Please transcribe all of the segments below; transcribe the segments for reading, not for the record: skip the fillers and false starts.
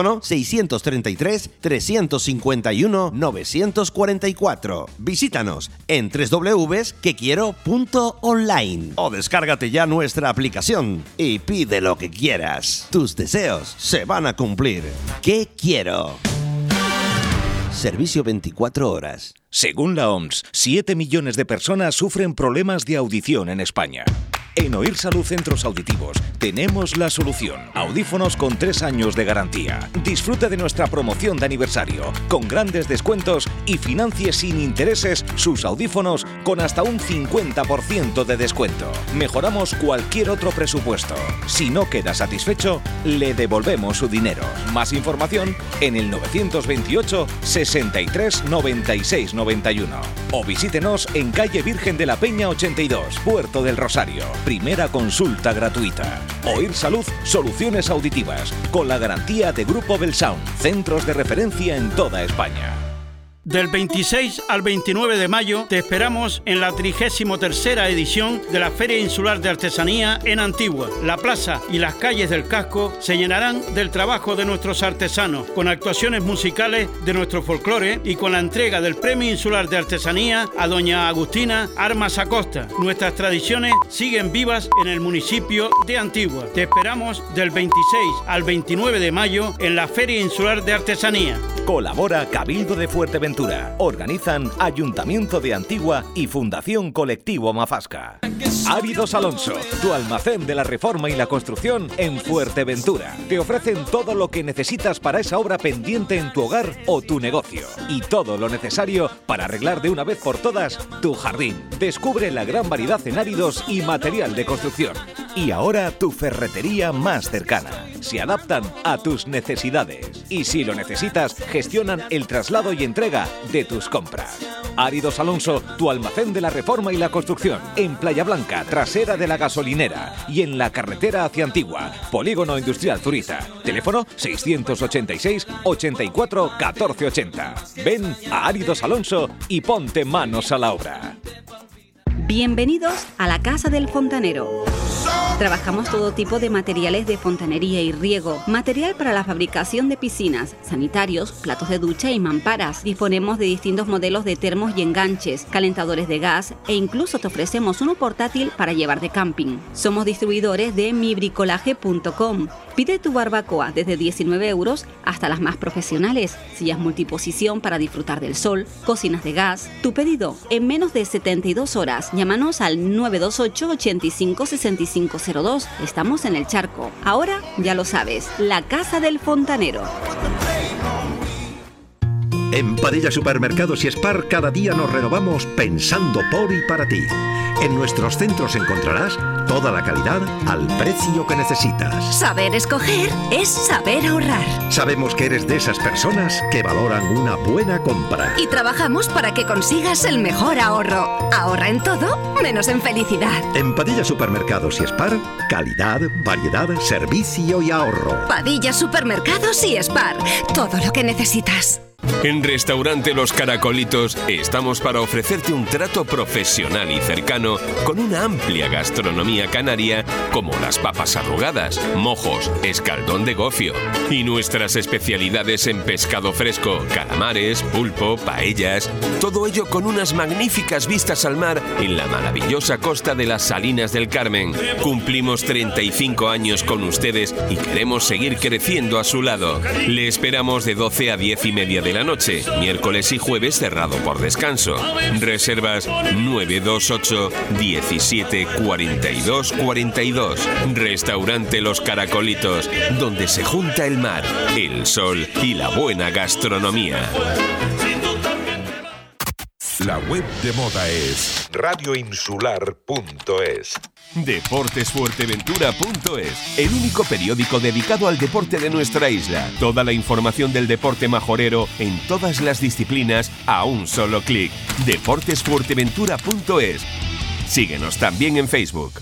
633-351-944. Visítanos en www.quequiero.online o descárgate ya nuestra aplicación y pide lo que quieras. Tus deseos se van a cumplir. ¿Qué quiero? Servicio 24 horas. Según la OMS, 7 millones de personas sufren problemas de audición en España. En Oír Salud Centros Auditivos tenemos la solución. Audífonos con 3 años de garantía. Disfruta de nuestra promoción de aniversario, con grandes descuentos y financie sin intereses sus audífonos con hasta un 50% de descuento. Mejoramos cualquier otro presupuesto. Si no queda satisfecho, le devolvemos su dinero. Más información en el 928 63 96 91 o visítenos en calle Virgen de la Peña 82, Puerto del Rosario. Primera consulta gratuita. Oír Salud, soluciones auditivas, con la garantía de Grupo Belsound, centros de referencia en toda España. Del 26 al 29 de mayo te esperamos en la 33ª edición de la Feria Insular de Artesanía en Antigua. La plaza y las calles del casco se llenarán del trabajo de nuestros artesanos, con actuaciones musicales de nuestro folclore y con la entrega del Premio Insular de Artesanía a doña Agustina Armas Acosta. Nuestras tradiciones siguen vivas en el municipio de Antigua. Te esperamos del 26 al 29 de mayo en la Feria Insular de Artesanía. Colabora Cabildo de Fuerteventura. Organizan Ayuntamiento de Antigua y Fundación Colectivo Mafasca. Áridos Alonso, tu almacén de la reforma y la construcción en Fuerteventura. Te ofrecen todo lo que necesitas para esa obra pendiente en tu hogar o tu negocio. Y todo lo necesario para arreglar de una vez por todas tu jardín. Descubre la gran variedad en áridos y material de construcción. Y ahora tu ferretería más cercana. Se adaptan a tus necesidades. Y si lo necesitas, gestionan el traslado y entrega de tus compras. Áridos Alonso, tu almacén de la reforma y la construcción, en Playa Blanca, trasera de la gasolinera y en la carretera hacia Antigua, Polígono Industrial Zuriza. Teléfono 686 84 1480. Ven a Áridos Alonso y ponte manos a la obra. Bienvenidos a la Casa del Fontanero. Trabajamos todo tipo de materiales de fontanería y riego, material para la fabricación de piscinas, sanitarios, platos de ducha y mamparas. Disponemos de distintos modelos de termos y enganches, calentadores de gas e incluso te ofrecemos uno portátil para llevar de camping. Somos distribuidores de mibricolaje.com. Pide tu barbacoa desde 19€ hasta las más profesionales, sillas multiposición para disfrutar del sol, cocinas de gas. Tu pedido en menos de 72 horas. Llámanos al 928 85 65 02. Estamos en El Charco. Ahora ya lo sabes, la Casa del Fontanero. En Padilla Supermercados y Spar cada día nos renovamos pensando por y para ti. En nuestros centros encontrarás toda la calidad al precio que necesitas. Saber escoger es saber ahorrar. Sabemos que eres de esas personas que valoran una buena compra. Y trabajamos para que consigas el mejor ahorro. Ahorra en todo, menos en felicidad. En Padilla Supermercados y Spar, calidad, variedad, servicio y ahorro. Padilla Supermercados y Spar, todo lo que necesitas. En Restaurante Los Caracolitos estamos para ofrecerte un trato profesional y cercano con una amplia gastronomía canaria como las papas arrugadas, mojos, escaldón de gofio y nuestras especialidades en pescado fresco, calamares, pulpo, paellas, todo ello con unas magníficas vistas al mar en la maravillosa costa de las Salinas del Carmen. Cumplimos 35 años con ustedes y queremos seguir creciendo a su lado. Le esperamos de 12 a 10 y media de la noche, miércoles y jueves cerrado por descanso. Reservas 928 17 42 42. Restaurante Los Caracolitos, donde se junta el mar, el sol y la buena gastronomía. La web de moda es radioinsular.es. deportesfuerteventura.es, el único periódico dedicado al deporte de nuestra isla. Toda la información del deporte majorero en todas las disciplinas a un solo clic. deportesfuerteventura.es. Síguenos también en Facebook.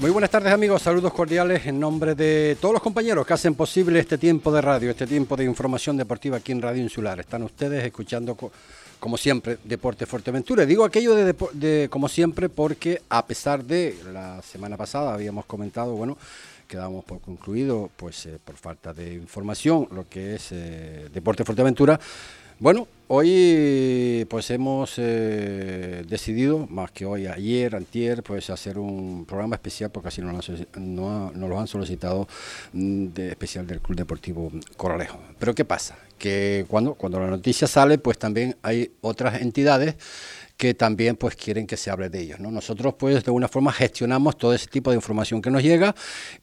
Muy buenas tardes amigos, saludos cordiales en nombre de todos los compañeros que hacen posible este tiempo de radio, este tiempo de información deportiva aquí en Radio Insular. Están ustedes escuchando, como siempre, Deporte Fuerteventura. Digo aquello de como siempre porque a pesar de la semana pasada habíamos comentado, bueno, quedábamos por concluido, pues por falta de información, lo que es Deporte Fuerteventura. Bueno, hoy pues hemos decidido, más que hoy, ayer, antier, pues hacer un programa especial, porque así nos lo han solicitado, especial del Club Deportivo Corralejo. Pero ¿qué pasa? Que cuando la noticia sale, pues también hay otras entidades que también pues quieren que se hable de ellos, ¿no? Nosotros pues de una forma gestionamos todo ese tipo de información que nos llega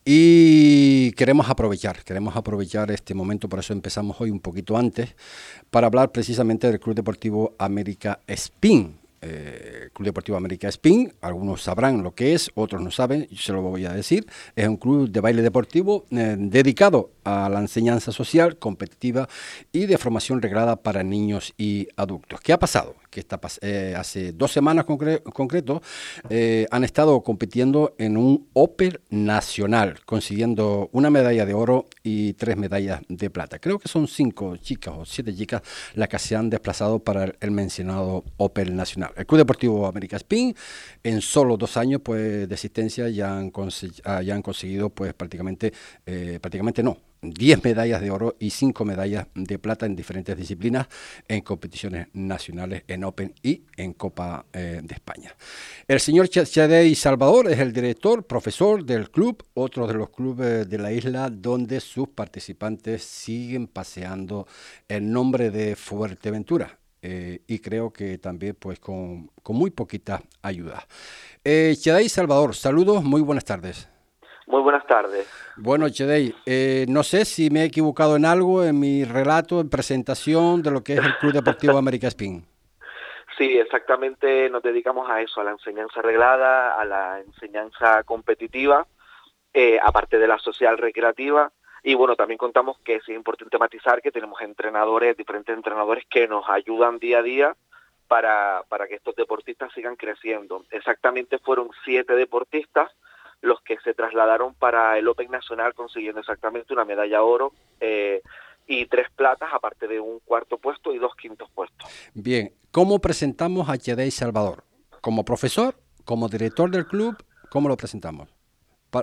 y queremos aprovechar este momento, por eso empezamos hoy un poquito antes, para hablar precisamente del Club Deportivo América Spin. Club Deportivo América Spin, algunos sabrán lo que es, otros no saben, yo se lo voy a decir, es un club de baile deportivo dedicado a la enseñanza social, competitiva y de formación reglada para niños y adultos. ¿Qué ha pasado? Que hace 2 semanas en concreto han estado compitiendo en un Open Nacional, consiguiendo una medalla de oro y 3 medallas de plata. Creo que son 5 chicas o 7 chicas las que se han desplazado para el mencionado Open Nacional. El Club Deportivo América Spin, en solo 2 años pues, de existencia, ya han conseguido pues, prácticamente 10 medallas de oro y 5 medallas de plata en diferentes disciplinas en competiciones nacionales, en Open y en Copa de España. El señor Chedey Salvador es el director, profesor del club, otro de los clubes de la isla donde sus participantes siguen paseando el nombre de Fuerteventura. Y creo que también pues con muy poquita ayuda. Chedey Salvador, saludos, muy buenas tardes. Muy buenas tardes. Bueno, Chedey, no sé si me he equivocado en algo en mi relato, en presentación de lo que es el Club Deportivo América Spin. Sí, exactamente, nos dedicamos a eso, a la enseñanza reglada, a la enseñanza competitiva, aparte de la social recreativa. Y bueno, también contamos que es importante matizar que tenemos diferentes entrenadores que nos ayudan día a día para que estos deportistas sigan creciendo. Exactamente fueron 7 deportistas los que se trasladaron para el Open Nacional consiguiendo exactamente una medalla oro y 3 platas, aparte de un 4.º puesto y 2 5.º puestos. Bien, ¿cómo presentamos a Chedey Salvador? ¿Como profesor? ¿Como director del club? ¿Cómo lo presentamos?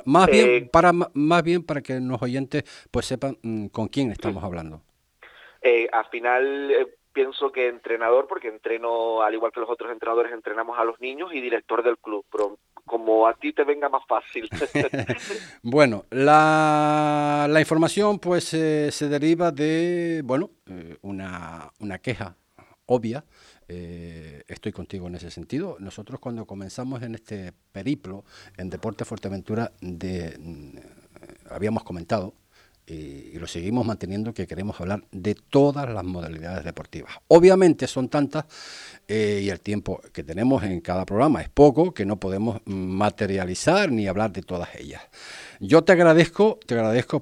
Más bien para que los oyentes pues sepan con quién estamos hablando. Al final pienso que entrenador, porque entreno, al igual que los otros entrenadores, entrenamos a los niños, y director del club, pero como a ti te venga más fácil. Bueno, la información pues se deriva de una queja obvia. Estoy contigo en ese sentido. Nosotros cuando comenzamos en este periplo en Deporte Fuerteventura habíamos comentado y lo seguimos manteniendo que queremos hablar de todas las modalidades deportivas. Obviamente son tantas y el tiempo que tenemos en cada programa es poco, que no podemos materializar ni hablar de todas ellas. Yo te agradezco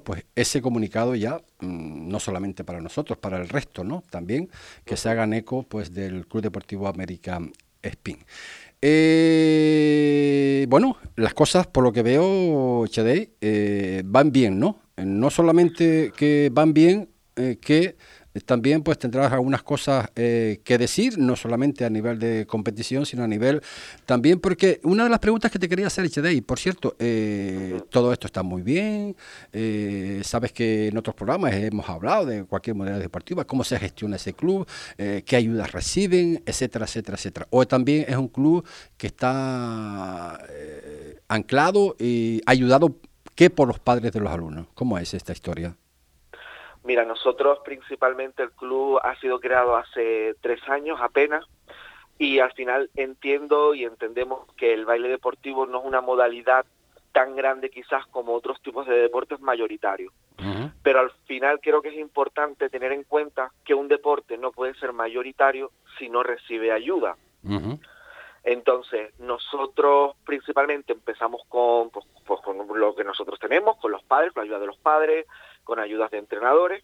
pues ese comunicado ya, no solamente para nosotros, para el resto, ¿no? También que se hagan eco pues del Club Deportivo América Spin. Bueno, las cosas por lo que veo, Chedey, van bien, ¿no? No solamente que van bien, que también pues tendrás algunas cosas que decir, no solamente a nivel de competición, sino a nivel también, porque una de las preguntas que te quería hacer, Chedey, por cierto, todo esto está muy bien, sabes que en otros programas hemos hablado de cualquier modalidad deportiva, cómo se gestiona ese club, qué ayudas reciben, etcétera, etcétera, etcétera. O también es un club que está anclado y ayudado ¿qué por los padres de los alumnos? ¿Cómo es esta historia? Mira, nosotros principalmente el club ha sido creado hace 3 años apenas, y al final entendemos que el baile deportivo no es una modalidad tan grande quizás como otros tipos de deportes mayoritarios. Uh-huh. Pero al final creo que es importante tener en cuenta que un deporte no puede ser mayoritario si no recibe ayuda. Uh-huh. Entonces, nosotros principalmente empezamos con lo que nosotros tenemos, con los padres, con la ayuda de los padres, con ayudas de entrenadores,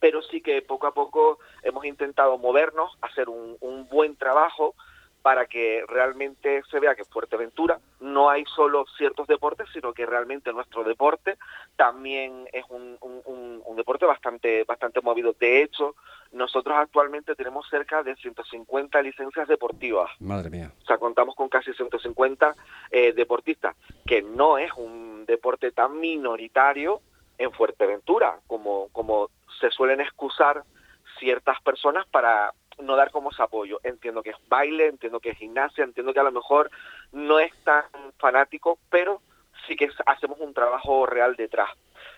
pero sí que poco a poco hemos intentado movernos, hacer un buen trabajo para que realmente se vea que en Fuerteventura no hay solo ciertos deportes, sino que realmente nuestro deporte también es un deporte bastante movido. De hecho, nosotros actualmente tenemos cerca de 150 licencias deportivas. Madre mía. O sea, contamos con casi 150 deportistas, que no es un deporte tan minoritario en Fuerteventura, como se suelen excusar ciertas personas para no dar como ese apoyo. Entiendo que es baile, entiendo que es gimnasia, entiendo que a lo mejor no es tan fanático, pero sí que hacemos un trabajo real detrás.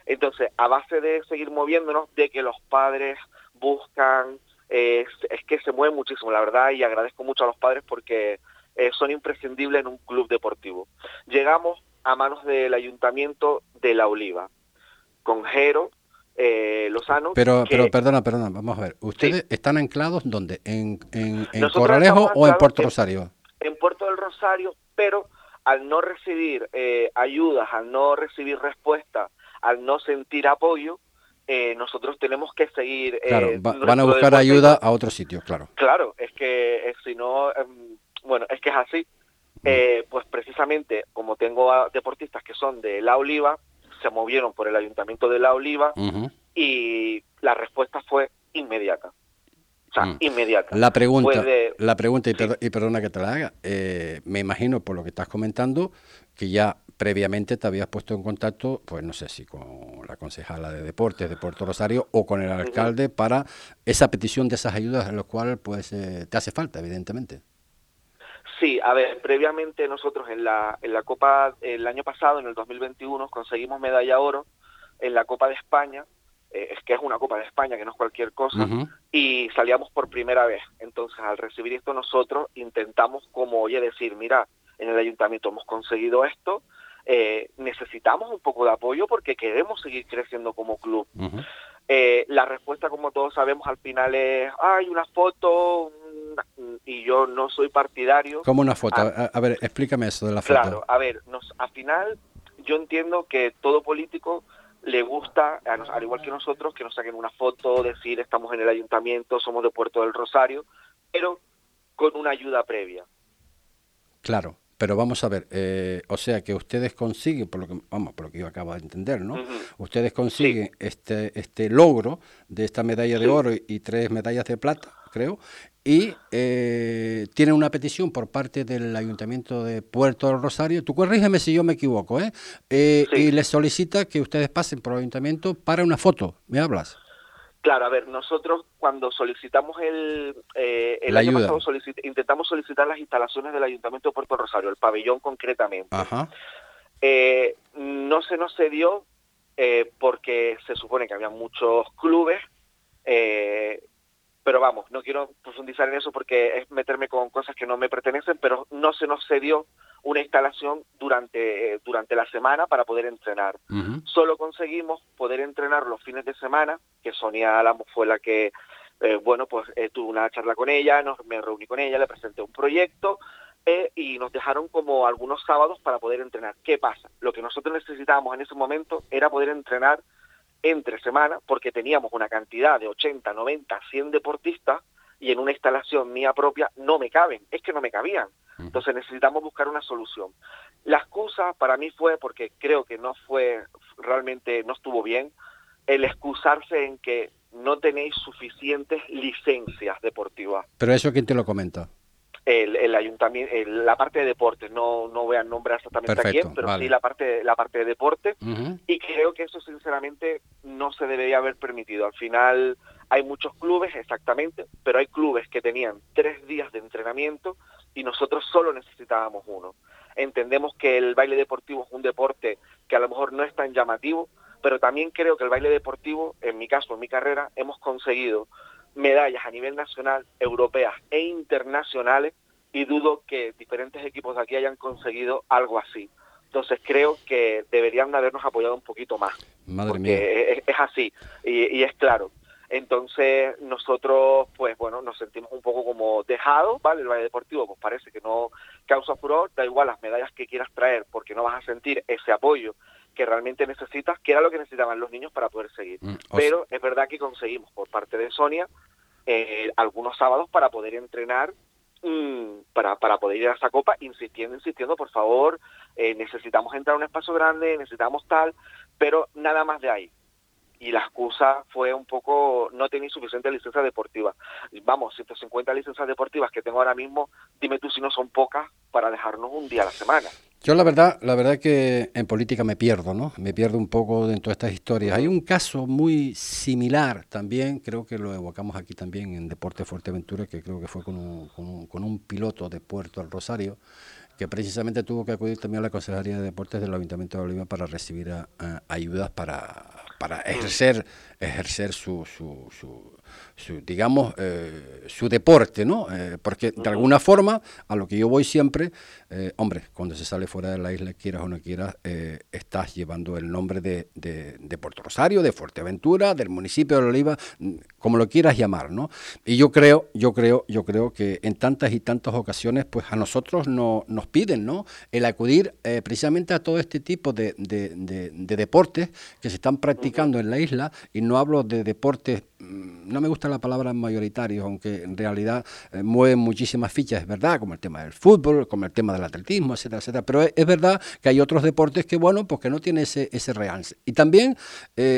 Entonces, a base de seguir moviéndonos, de que los padres buscan, es que se mueve muchísimo, la verdad, y agradezco mucho a los padres porque son imprescindibles en un club deportivo. Llegamos a manos del Ayuntamiento de La Oliva, con Jero Lozano. Pero, perdona, vamos a ver. ¿Ustedes están anclados dónde? ¿En Corralejo o en Puerto Rosario? En Puerto del Rosario, pero al no recibir ayudas, al no recibir respuesta, al no sentir apoyo, nosotros tenemos que seguir... Claro, van a buscar ayuda a otros sitios, claro. Claro, es que si no... bueno, es que es así. Pues precisamente, como tengo deportistas que son de La Oliva, se movieron por el Ayuntamiento de La Oliva y la respuesta fue inmediata. O sea, inmediata. La pregunta, y perdona que te la haga, me imagino por lo que estás comentando que ya previamente te habías puesto en contacto, pues no sé si con la concejala de Deportes de Puerto Rosario o con el alcalde para esa petición de esas ayudas, en las cuales pues, te hace falta, evidentemente. Sí, a ver, previamente nosotros en la Copa, el año pasado, en el 2021, conseguimos medalla oro en la Copa de España, es que es una Copa de España, que no es cualquier cosa, y salíamos por primera vez. Entonces, al recibir esto nosotros intentamos como, oye, decir, mira, en el ayuntamiento hemos conseguido esto, necesitamos un poco de apoyo porque queremos seguir creciendo como club. La respuesta, como todos sabemos, al final es, hay una foto... y yo no soy partidario. ¿Cómo una foto? A ver, explícame eso de la foto. Claro, a ver, al final yo entiendo que todo político le gusta, al igual que nosotros, que nos saquen una foto, decir estamos en el ayuntamiento, somos de Puerto del Rosario, pero con una ayuda previa. Claro, pero vamos a ver, o sea que ustedes consiguen, por lo que yo acabo de entender, ¿no? Ustedes consiguen este logro de esta medalla de oro y 3 medallas de plata, creo, y tiene una petición por parte del Ayuntamiento de Puerto del Rosario, tú corrígeme si yo me equivoco, y les solicita que ustedes pasen por el Ayuntamiento para una foto, ¿me hablas? Claro, a ver, nosotros cuando solicitamos el año pasado intentamos solicitar las instalaciones del Ayuntamiento de Puerto del Rosario, el pabellón concretamente. Ajá. No se nos cedió porque se supone que había muchos clubes, pero vamos, no quiero profundizar en eso porque es meterme con cosas que no me pertenecen, pero no se nos cedió una instalación durante la semana para poder entrenar. Solo conseguimos poder entrenar los fines de semana, que Sonia Alamo fue la que, tuve una charla con ella, me reuní con ella, le presenté un proyecto y nos dejaron como algunos sábados para poder entrenar. ¿Qué pasa? Lo que nosotros necesitábamos en ese momento era poder entrenar entre semana, porque teníamos una cantidad de 80, 90, 100 deportistas y en una instalación mía propia no me caben, es que no me cabían. Entonces necesitamos buscar una solución. La excusa para mí fue, porque creo que no fue, realmente no estuvo bien, el excusarse en que no tenéis suficientes licencias deportivas. ¿Pero eso quién te lo comenta? El ayuntamiento, la parte de deportes, no voy a nombrar exactamente a quién, pero vale. Sí la parte de deportes, y creo que eso sinceramente no se debería haber permitido. Al final hay muchos clubes, exactamente, pero hay clubes que tenían 3 días de entrenamiento y nosotros solo necesitábamos uno. Entendemos que el baile deportivo es un deporte que a lo mejor no es tan llamativo, pero también creo que el baile deportivo, en mi caso, en mi carrera, hemos conseguido medallas a nivel nacional, europeas e internacionales, y dudo que diferentes equipos de aquí hayan conseguido algo así. Entonces creo que deberían de habernos apoyado un poquito más. Madre porque mía. Es así, y es claro. Entonces nosotros, pues bueno, nos sentimos un poco como dejados, ¿vale? El baile deportivo pues parece que no causa furor, da igual las medallas que quieras traer, porque no vas a sentir ese apoyo que realmente necesitas, que era lo que necesitaban los niños para poder seguir. Pero es verdad que conseguimos por parte de Sonia algunos sábados para poder entrenar para poder ir a esa copa, insistiendo, por favor, necesitamos entrar a un espacio grande, necesitamos tal, pero nada más de ahí. Y la excusa fue un poco, no tenía suficiente licencia deportiva. Vamos, 150 licencias deportivas que tengo ahora mismo, dime tú si no son pocas para dejarnos un día a la semana. Yo la verdad que en política me pierdo, ¿no? Me pierdo un poco dentro de estas historias. Hay un caso muy similar también, creo que lo evocamos aquí también en Deportes Fuerteventura, que creo que fue con un piloto de Puerto del Rosario, que precisamente tuvo que acudir también a la Consejería de Deportes del Ayuntamiento de La Oliva para recibir ayudas para ejercer su digamos, su deporte, ¿no? Porque de alguna forma, a lo que yo voy siempre, hombre, cuando se sale fuera de la isla, quieras o no quieras, estás llevando el nombre de Puerto Rosario, de Fuerteventura, del municipio de La Oliva, como lo quieras llamar, ¿no? Y yo creo que en tantas y tantas ocasiones, pues a nosotros nos piden, ¿no?, el acudir precisamente a todo este tipo de deportes que se están practicando en la isla, y no hablo de deportes, no me gusta la palabra mayoritario, aunque en realidad mueven muchísimas fichas, es verdad, como el tema del fútbol, como el tema del atletismo, etcétera, etcétera, pero es verdad que hay otros deportes que, bueno, pues que no tienen ese realce. Y también,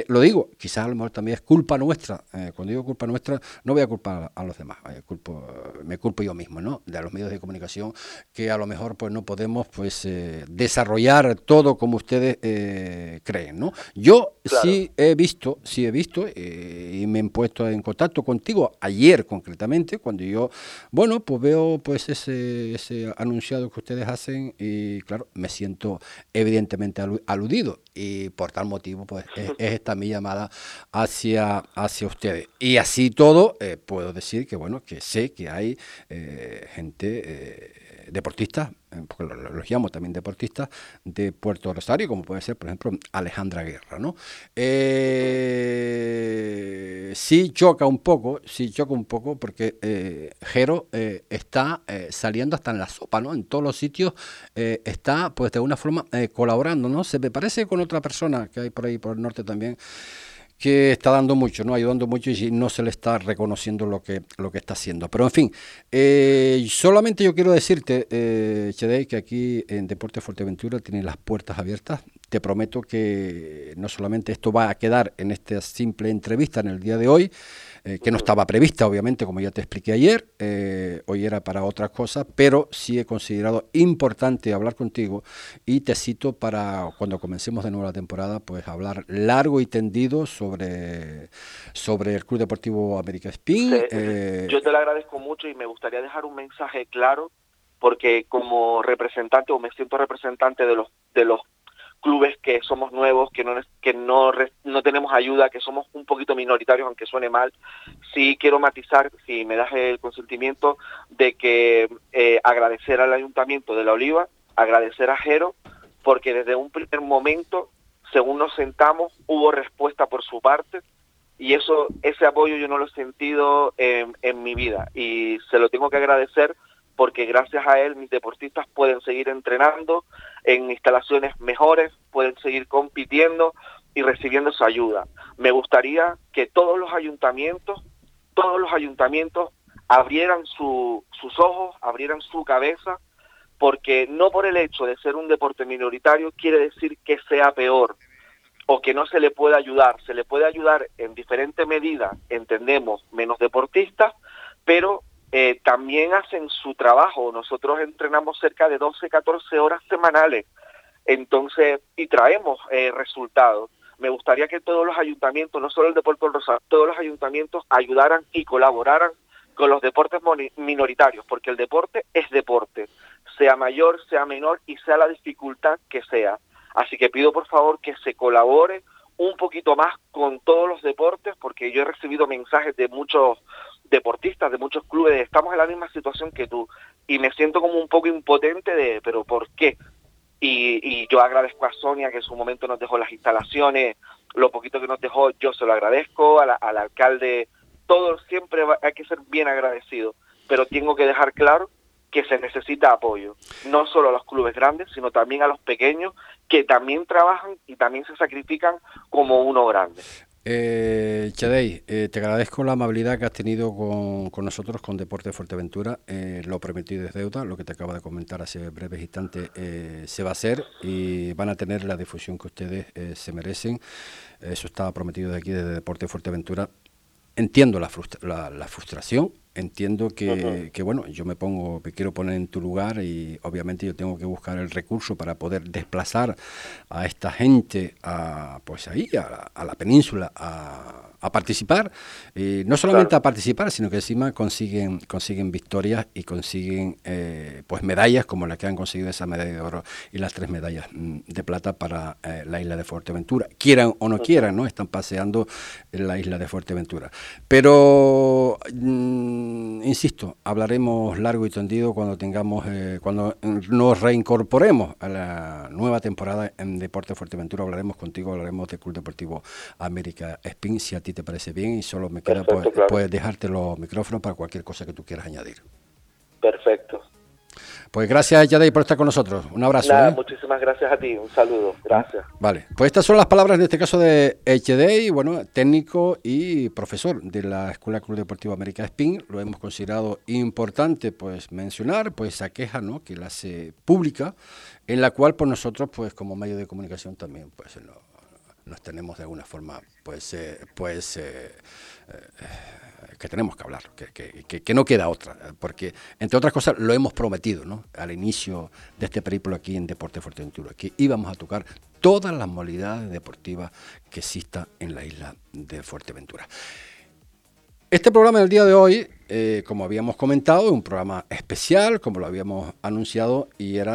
lo digo, quizás a lo mejor también es culpa nuestra, cuando digo culpa nuestra, no voy a culpar a los demás, me culpo yo mismo, ¿no?, de los medios de comunicación, que a lo mejor pues no podemos pues desarrollar todo como ustedes creen, ¿no? Yo claro. sí he visto y me he puesto en contacto contigo ayer concretamente, cuando yo, bueno, pues veo pues ese anunciado que ustedes hacen, y claro, me siento evidentemente aludido, y por tal motivo pues es esta mi llamada hacia ustedes. Y así todo, puedo decir que bueno, que sé que hay gente deportistas, porque los llamo también deportistas, de Puerto Rosario, como puede ser, por ejemplo, Alejandra Guerra, ¿no? Sí choca un poco, porque Jero está saliendo hasta en la sopa, ¿no? En todos los sitios está, pues, de alguna forma colaborando, ¿no? Se me parece con otra persona que hay por ahí, por el norte también, que está dando mucho, ¿no?, ayudando mucho, y no se le está reconociendo lo que está haciendo. Pero, en fin, solamente yo quiero decirte, Chedey, que aquí en Deportes Fuerteventura tienen las puertas abiertas. Te prometo que no solamente esto va a quedar en esta simple entrevista en el día de hoy, que no estaba prevista, obviamente, como ya te expliqué ayer, hoy era para otras cosas, pero sí he considerado importante hablar contigo, y te cito para cuando comencemos de nuevo la temporada, pues hablar largo y tendido sobre el Club Deportivo América Spin. Yo te lo agradezco mucho, y me gustaría dejar un mensaje claro, porque como representante, o me siento representante de los clubes que somos nuevos, que no tenemos ayuda, que somos un poquito minoritarios, aunque suene mal, sí quiero matizar, si me das el consentimiento, de que agradecer al Ayuntamiento de La Oliva, agradecer a Jero, porque desde un primer momento, según nos sentamos, hubo respuesta por su parte, y ese apoyo yo no lo he sentido en mi vida, y se lo tengo que agradecer, porque gracias a él mis deportistas pueden seguir entrenando en instalaciones mejores, pueden seguir compitiendo y recibiendo su ayuda. Me gustaría que todos los ayuntamientos abrieran sus ojos, abrieran su cabeza, porque no por el hecho de ser un deporte minoritario quiere decir que sea peor o que no se le pueda ayudar. Se le puede ayudar en diferente medida, entendemos, menos deportistas, pero también hacen su trabajo. Nosotros entrenamos cerca de 12, 14 horas semanales, entonces, y traemos resultados. Me gustaría que todos los ayuntamientos, no solo el de Puerto del Rosario, todos los ayuntamientos ayudaran y colaboraran con los deportes minoritarios, porque el deporte es deporte, sea mayor, sea menor y sea la dificultad que sea. Así que pido por favor que se colabore un poquito más con todos los deportes, porque yo he recibido mensajes de muchos deportistas, de muchos clubes, estamos en la misma situación que tú, y me siento como un poco impotente de, pero ¿por qué? Y yo agradezco a Sonia, que en su momento nos dejó las instalaciones, lo poquito que nos dejó, yo se lo agradezco, al alcalde, todo, siempre hay que ser bien agradecido, pero tengo que dejar claro que se necesita apoyo, no solo a los clubes grandes, sino también a los pequeños, que también trabajan y también se sacrifican como uno grande. Chedey, te agradezco la amabilidad que has tenido con nosotros, con Deporte Fuerteventura. Lo prometido es deuda, lo que te acabo de comentar hace breves instantes se va a hacer y van a tener la difusión que ustedes se merecen. Eso está prometido de aquí, desde Deporte Fuerteventura. Entiendo la frustración, entiendo que bueno, yo me quiero poner en tu lugar y obviamente yo tengo que buscar el recurso para poder desplazar a esta gente a la península a participar, y no solamente a participar, sino que encima consiguen victorias y consiguen medallas como las que han conseguido, esa medalla de oro y las 3 medallas de plata para la isla de Fuerteventura. Quieran o no quieran, ¿no? Están paseando en la isla de Fuerteventura. Pero insisto, hablaremos largo y tendido cuando nos reincorporemos a la nueva temporada en Deporte Fuerteventura. Hablaremos contigo, hablaremos del Club Deportivo América Spin, si a ti te parece bien, y solo me queda pues dejarte los micrófonos para cualquier cosa que tú quieras añadir. Perfecto. Pues gracias, Chedey, por estar con nosotros. Un abrazo. Nada, muchísimas gracias a ti. Un saludo. Gracias. Vale. Pues estas son las palabras, en este caso, de Chedey, bueno, técnico y profesor de la Escuela Club Deportivo América Spin. Lo hemos considerado importante, pues, mencionar, pues, esa queja, ¿no?, que la hace pública, en la cual, pues, nosotros, pues, como medio de comunicación también, pues, nos tenemos de alguna forma, que tenemos que hablar, que no queda otra, porque entre otras cosas lo hemos prometido, ¿no?, al inicio de este periplo aquí en Deporte Fuerteventura, que íbamos a tocar todas las modalidades deportivas que exista en la isla de Fuerteventura. Este programa del día de hoy, como habíamos comentado, es un programa especial, como lo habíamos anunciado, y es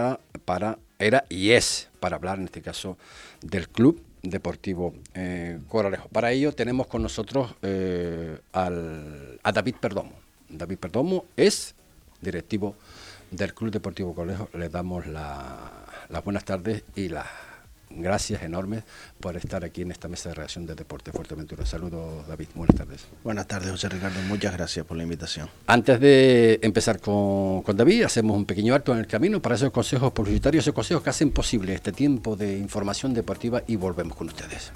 para hablar, en este caso, del Club Deportivo Corralejo. Para ello tenemos con nosotros a David Perdomo. David Perdomo es directivo del Club Deportivo Corralejo. Le damos las buenas tardes y las gracias enormes por estar aquí en esta mesa de redacción de Deporte Fuerteventura. Saludos, David. Buenas tardes. Buenas tardes, José Ricardo. Muchas gracias por la invitación. Antes de empezar con David, hacemos un pequeño acto en el camino para esos consejos publicitarios, esos consejos que hacen posible este tiempo de información deportiva, y volvemos con ustedes.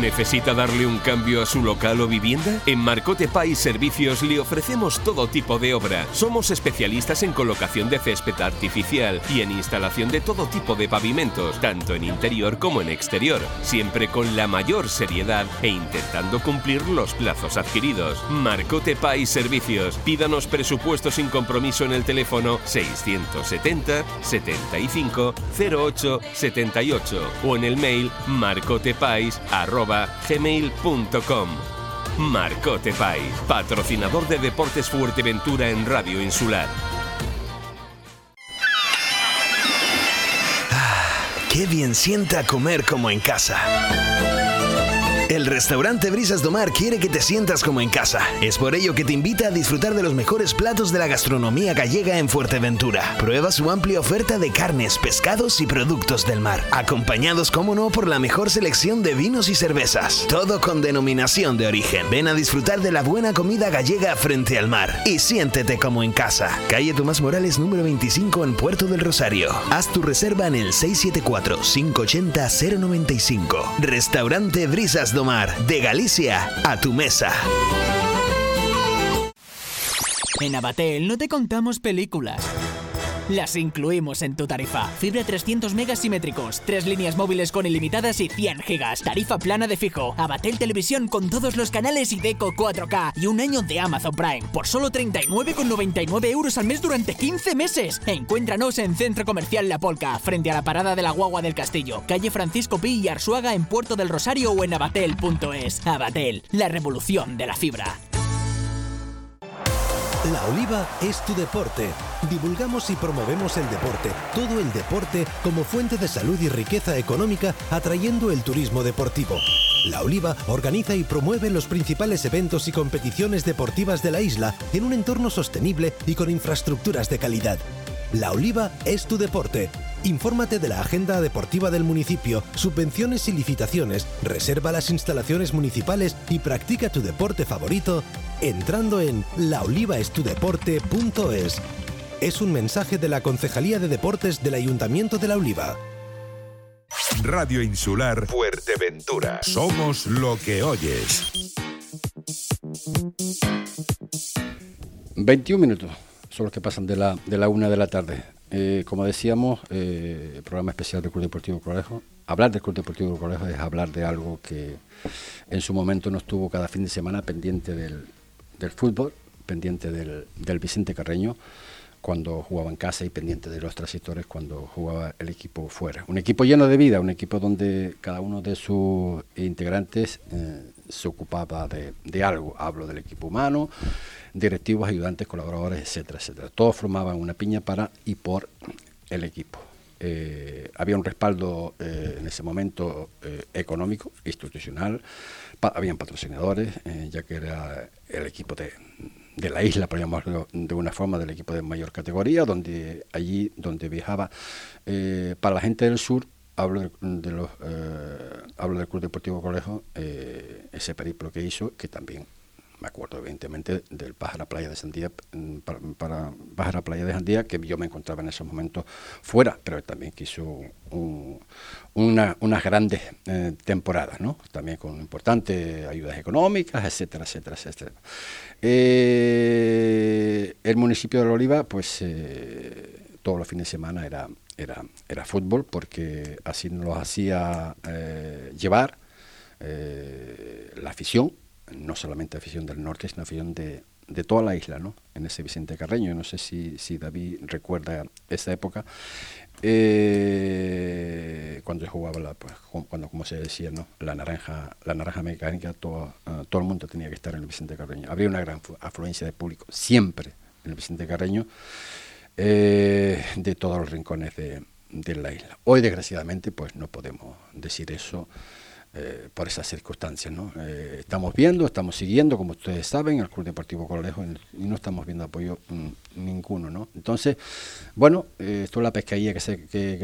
¿Necesita darle un cambio a su local o vivienda? En Marcote País Servicios le ofrecemos todo tipo de obra. Somos especialistas en colocación de césped artificial y en instalación de todo tipo de pavimentos, tanto en interior como en exterior, siempre con la mayor seriedad e intentando cumplir los plazos adquiridos. Marcote País Servicios. Pídanos presupuesto sin compromiso en el teléfono 670 75 08 78 o en el mail marcotepais@gmail.com. Marcote País, patrocinador de Deportes Fuerteventura en Radio Insular. ¡Qué bien sienta comer como en casa! El restaurante Brisas do Mar quiere que te sientas como en casa. Es por ello que te invita a disfrutar de los mejores platos de la gastronomía gallega en Fuerteventura. Prueba su amplia oferta de carnes, pescados y productos del mar, acompañados, como no, por la mejor selección de vinos y cervezas, todo con denominación de origen. Ven a disfrutar de la buena comida gallega frente al mar y siéntete como en casa. Calle Tomás Morales, número 25, en Puerto del Rosario. Haz tu reserva en el 674-580-095. Restaurante Brisas do Mar, de Galicia a tu mesa. En Abatel no te contamos películas, las incluimos en tu tarifa. Fibra 300 megas simétricos, 3 líneas móviles con ilimitadas y 100 gigas. Tarifa plana de fijo. Abatel Televisión con todos los canales y Deco 4K. Y un año de Amazon Prime por solo 39,99 € al mes durante 15 meses. Encuéntranos en Centro Comercial La Polca, frente a la parada de la Guagua del Castillo, calle Francisco Pi y Arzuaga, en Puerto del Rosario, o en abatel.es. Abatel, la revolución de la fibra. La Oliva es tu deporte. Divulgamos y promovemos el deporte, todo el deporte, como fuente de salud y riqueza económica, atrayendo el turismo deportivo. La Oliva organiza y promueve los principales eventos y competiciones deportivas de la isla en un entorno sostenible y con infraestructuras de calidad. La Oliva es tu deporte. Infórmate de la agenda deportiva del municipio, subvenciones y licitaciones, reserva las instalaciones municipales y practica tu deporte favorito entrando en laolivaestudeporte.es. Es un mensaje de la Concejalía de Deportes del Ayuntamiento de La Oliva. Radio Insular Fuerteventura. Somos lo que oyes. 21 minutos son los que pasan de la 1 de la tarde. Como decíamos, programa especial del Club Deportivo Corralejo. Hablar del Club Deportivo Corralejo es hablar de algo que en su momento no estuvo cada fin de semana pendiente del fútbol, pendiente del Vicente Carreño cuando jugaba en casa y pendiente de los transitores cuando jugaba el equipo fuera. Un equipo lleno de vida, un equipo donde cada uno de sus integrantes se ocupaba de algo. Hablo del equipo humano, directivos, ayudantes, colaboradores, etcétera, etcétera. Todos formaban una piña para y por el equipo. Había un respaldo en ese momento económico, institucional, habían patrocinadores, ya que era el equipo de la isla, por llamarlo de una forma, del equipo de mayor categoría, donde viajaba para la gente del sur. Hablo del Club Deportivo Corralejo, ese periplo que hizo, que también me acuerdo evidentemente del bajar a Playa de Sandía, para bajar a Playa de Sandía, que yo me encontraba en esos momentos fuera, pero también que hizo unas grandes temporadas, ¿no? También con importantes ayudas económicas, etcétera, etcétera, etcétera. El municipio de La Oliva, pues todos los fines de semana era fútbol, porque así nos los hacía llevar la afición, no solamente afición del norte, sino afición de toda la isla, ¿no? En ese Vicente Carreño, no sé si David recuerda esa época, cuando jugaba como se decía, ¿no? La naranja mecánica, todo el mundo tenía que estar en el Vicente Carreño. Habría una gran afluencia de público siempre en el Vicente Carreño, de todos los rincones de la isla. Hoy, desgraciadamente, pues no podemos decir eso. Por esas circunstancias, ¿no? Estamos siguiendo, como ustedes saben, al Club Deportivo Corralejo, y no estamos viendo apoyo ninguno, ¿no? Entonces, bueno, esto es la pescaría que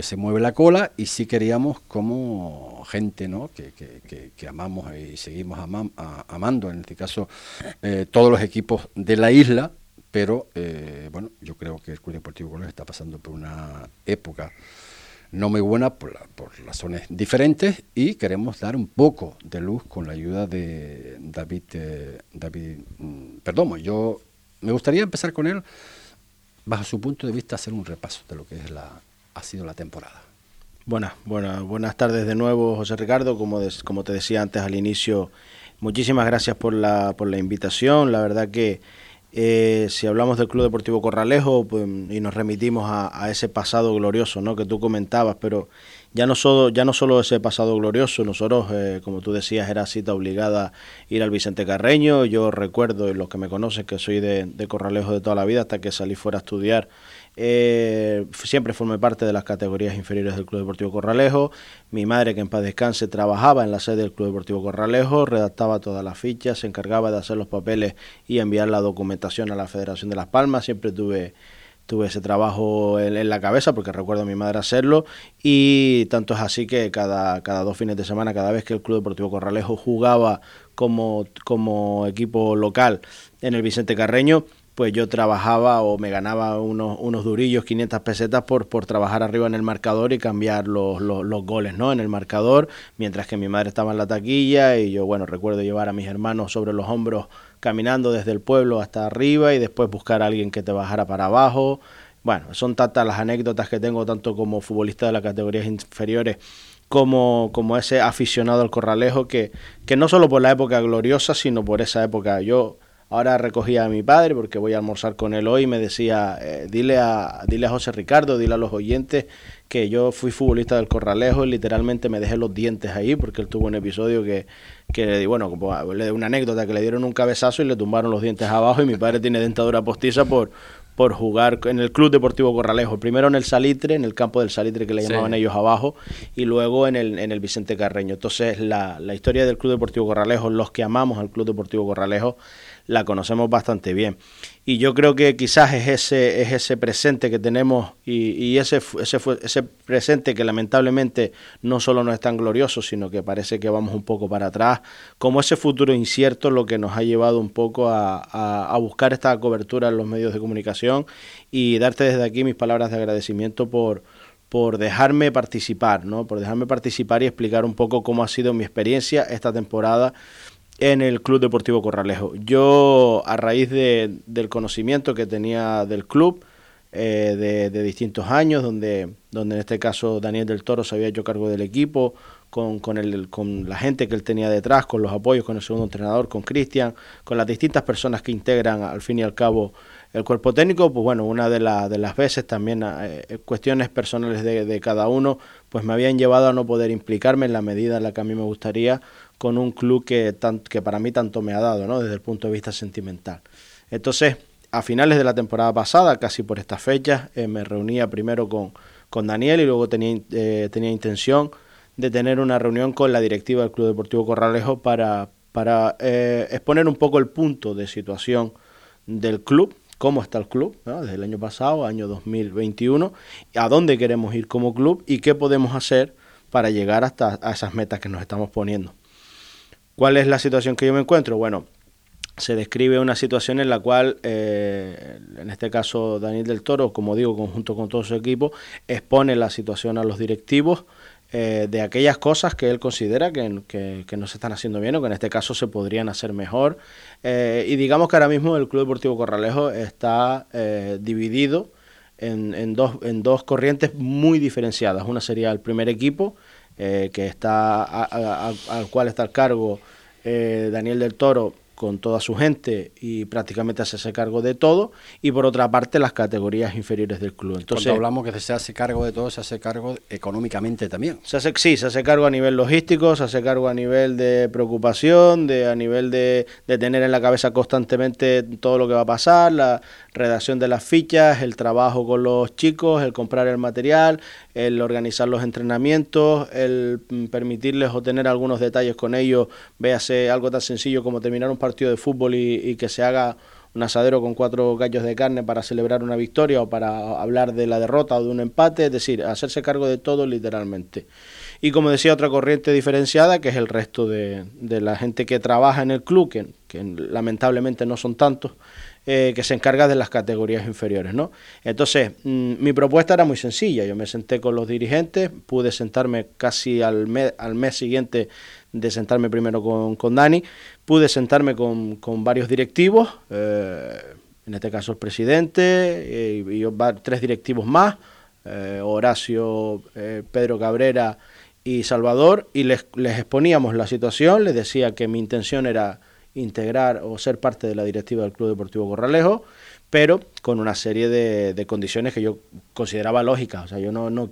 se mueve la cola, y sí queríamos, como gente, ¿no?, que amamos y seguimos amando, en este caso, todos los equipos de la isla, pero, bueno, yo creo que el Club Deportivo Corralejo está pasando por una época no muy buena por razones diferentes, y queremos dar un poco de luz con la ayuda de David Perdomo. Yo me gustaría empezar con él, bajo su punto de vista, hacer un repaso de lo que es ha sido la temporada. Buenas tardes de nuevo, José Ricardo. Como te decía antes al inicio, muchísimas gracias por la invitación. La verdad que si hablamos del Club Deportivo Corralejo, pues, y nos remitimos a ese pasado glorioso, ¿no?, que tú comentabas, pero ya no solo ese pasado glorioso. Nosotros, como tú decías, era cita obligada ir al Vicente Carreño. Yo recuerdo, y los que me conocen, que soy de Corralejo de toda la vida, hasta que salí fuera a estudiar. Siempre formé parte de las categorías inferiores del Club Deportivo Corralejo. Mi madre, que en paz descanse, trabajaba en la sede del Club Deportivo Corralejo, redactaba todas las fichas, se encargaba de hacer los papeles y enviar la documentación a la Federación de Las Palmas. Siempre tuve ese trabajo en la cabeza, porque recuerdo a mi madre hacerlo, y tanto es así que cada dos fines de semana, cada vez que el Club Deportivo Corralejo jugaba como equipo local en el Vicente Carreño, pues yo trabajaba o me ganaba unos durillos, 500 pesetas por trabajar arriba en el marcador y cambiar los goles, ¿no?, en el marcador, mientras que mi madre estaba en la taquilla. Y yo, bueno, recuerdo llevar a mis hermanos sobre los hombros caminando desde el pueblo hasta arriba, y después buscar a alguien que te bajara para abajo. Bueno, son tantas las anécdotas que tengo, tanto como futbolista de las categorías inferiores, como ese aficionado al Corralejo, que no solo por la época gloriosa, sino por esa época. Yo ahora recogía a mi padre, porque voy a almorzar con él hoy, y me decía, dile a José Ricardo, dile a los oyentes que yo fui futbolista del Corralejo, y literalmente me dejé los dientes ahí, porque él tuvo un episodio que bueno, una anécdota, que le dieron un cabezazo y le tumbaron los dientes abajo, y mi padre tiene dentadura postiza por jugar en el Club Deportivo Corralejo, primero en el Salitre, en el campo del Salitre, que le llamaban ellos abajo, y luego en el Vicente Carreño. Entonces la historia del Club Deportivo Corralejo, los que amamos al Club Deportivo Corralejo, la conocemos bastante bien. Y yo creo que quizás es ese presente que tenemos, y ese presente que lamentablemente no solo no es tan glorioso, sino que parece que vamos un poco para atrás, como ese futuro incierto, lo que nos ha llevado un poco a buscar esta cobertura en los medios de comunicación, y darte desde aquí mis palabras de agradecimiento por por dejarme participar, ¿no? Por dejarme participar y explicar un poco cómo ha sido mi experiencia esta temporada en el Club Deportivo Corralejo. Yo, a raíz del conocimiento que tenía del club, de distintos años, donde en este caso Daniel del Toro se había hecho cargo del equipo, con la gente que él tenía detrás, con los apoyos, con el segundo entrenador, con Cristian, con las distintas personas que integran al fin y al cabo el cuerpo técnico. Pues bueno, una de las veces también cuestiones personales de cada uno pues me habían llevado a no poder implicarme en la medida en la que a mí me gustaría con un club que para mí tanto me ha dado, ¿no? Desde el punto de vista sentimental. Entonces, a finales de la temporada pasada, casi por estas fechas, me reunía primero con Daniel y luego tenía intención de tener una reunión con la directiva del Club Deportivo Corralejo para exponer un poco el punto de situación del club, cómo está el club, ¿no? Desde el año pasado, año 2021, a dónde queremos ir como club y qué podemos hacer para llegar a esas metas que nos estamos poniendo. ¿Cuál es la situación que yo me encuentro? Bueno, se describe una situación en la cual, en este caso Daniel del Toro, como digo, junto con todo su equipo, expone la situación a los directivos de aquellas cosas que él considera que no se están haciendo bien o que en este caso se podrían hacer mejor. Y digamos que ahora mismo el Club Deportivo Corralejo está dividido en dos corrientes muy diferenciadas. Una sería el primer equipo, que está al cual está al cargo Daniel del Toro con toda su gente y prácticamente se hace cargo de todo, y por otra parte las categorías inferiores del club. Entonces, cuando hablamos que se hace cargo de todo, se hace cargo económicamente también. Se hace cargo a nivel logístico, se hace cargo a nivel de preocupación, a nivel de tener en la cabeza constantemente todo lo que va a pasar, la redacción de las fichas, el trabajo con los chicos, el comprar el material, el organizar los entrenamientos, el permitirles o tener algunos detalles con ellos, véase algo tan sencillo como terminar un partido de fútbol y que se haga un asadero con 4 gallos de carne para celebrar una victoria o para hablar de la derrota o de un empate, es decir, hacerse cargo de todo literalmente. Y como decía, otra corriente diferenciada que es el resto de la gente que trabaja en el club, que lamentablemente no son tantos, que se encarga de las categorías inferiores, ¿no? Entonces, mi propuesta era muy sencilla. Yo me senté con los dirigentes, pude sentarme casi al mes siguiente de sentarme primero con Dani, pude sentarme con varios directivos, en este caso el presidente, y 3 directivos más, Horacio, Pedro Cabrera y Salvador, y les exponíamos la situación, les decía que mi intención era integrar o ser parte de la directiva del Club Deportivo Corralejo, pero con una serie de condiciones que yo consideraba lógicas. O sea, yo no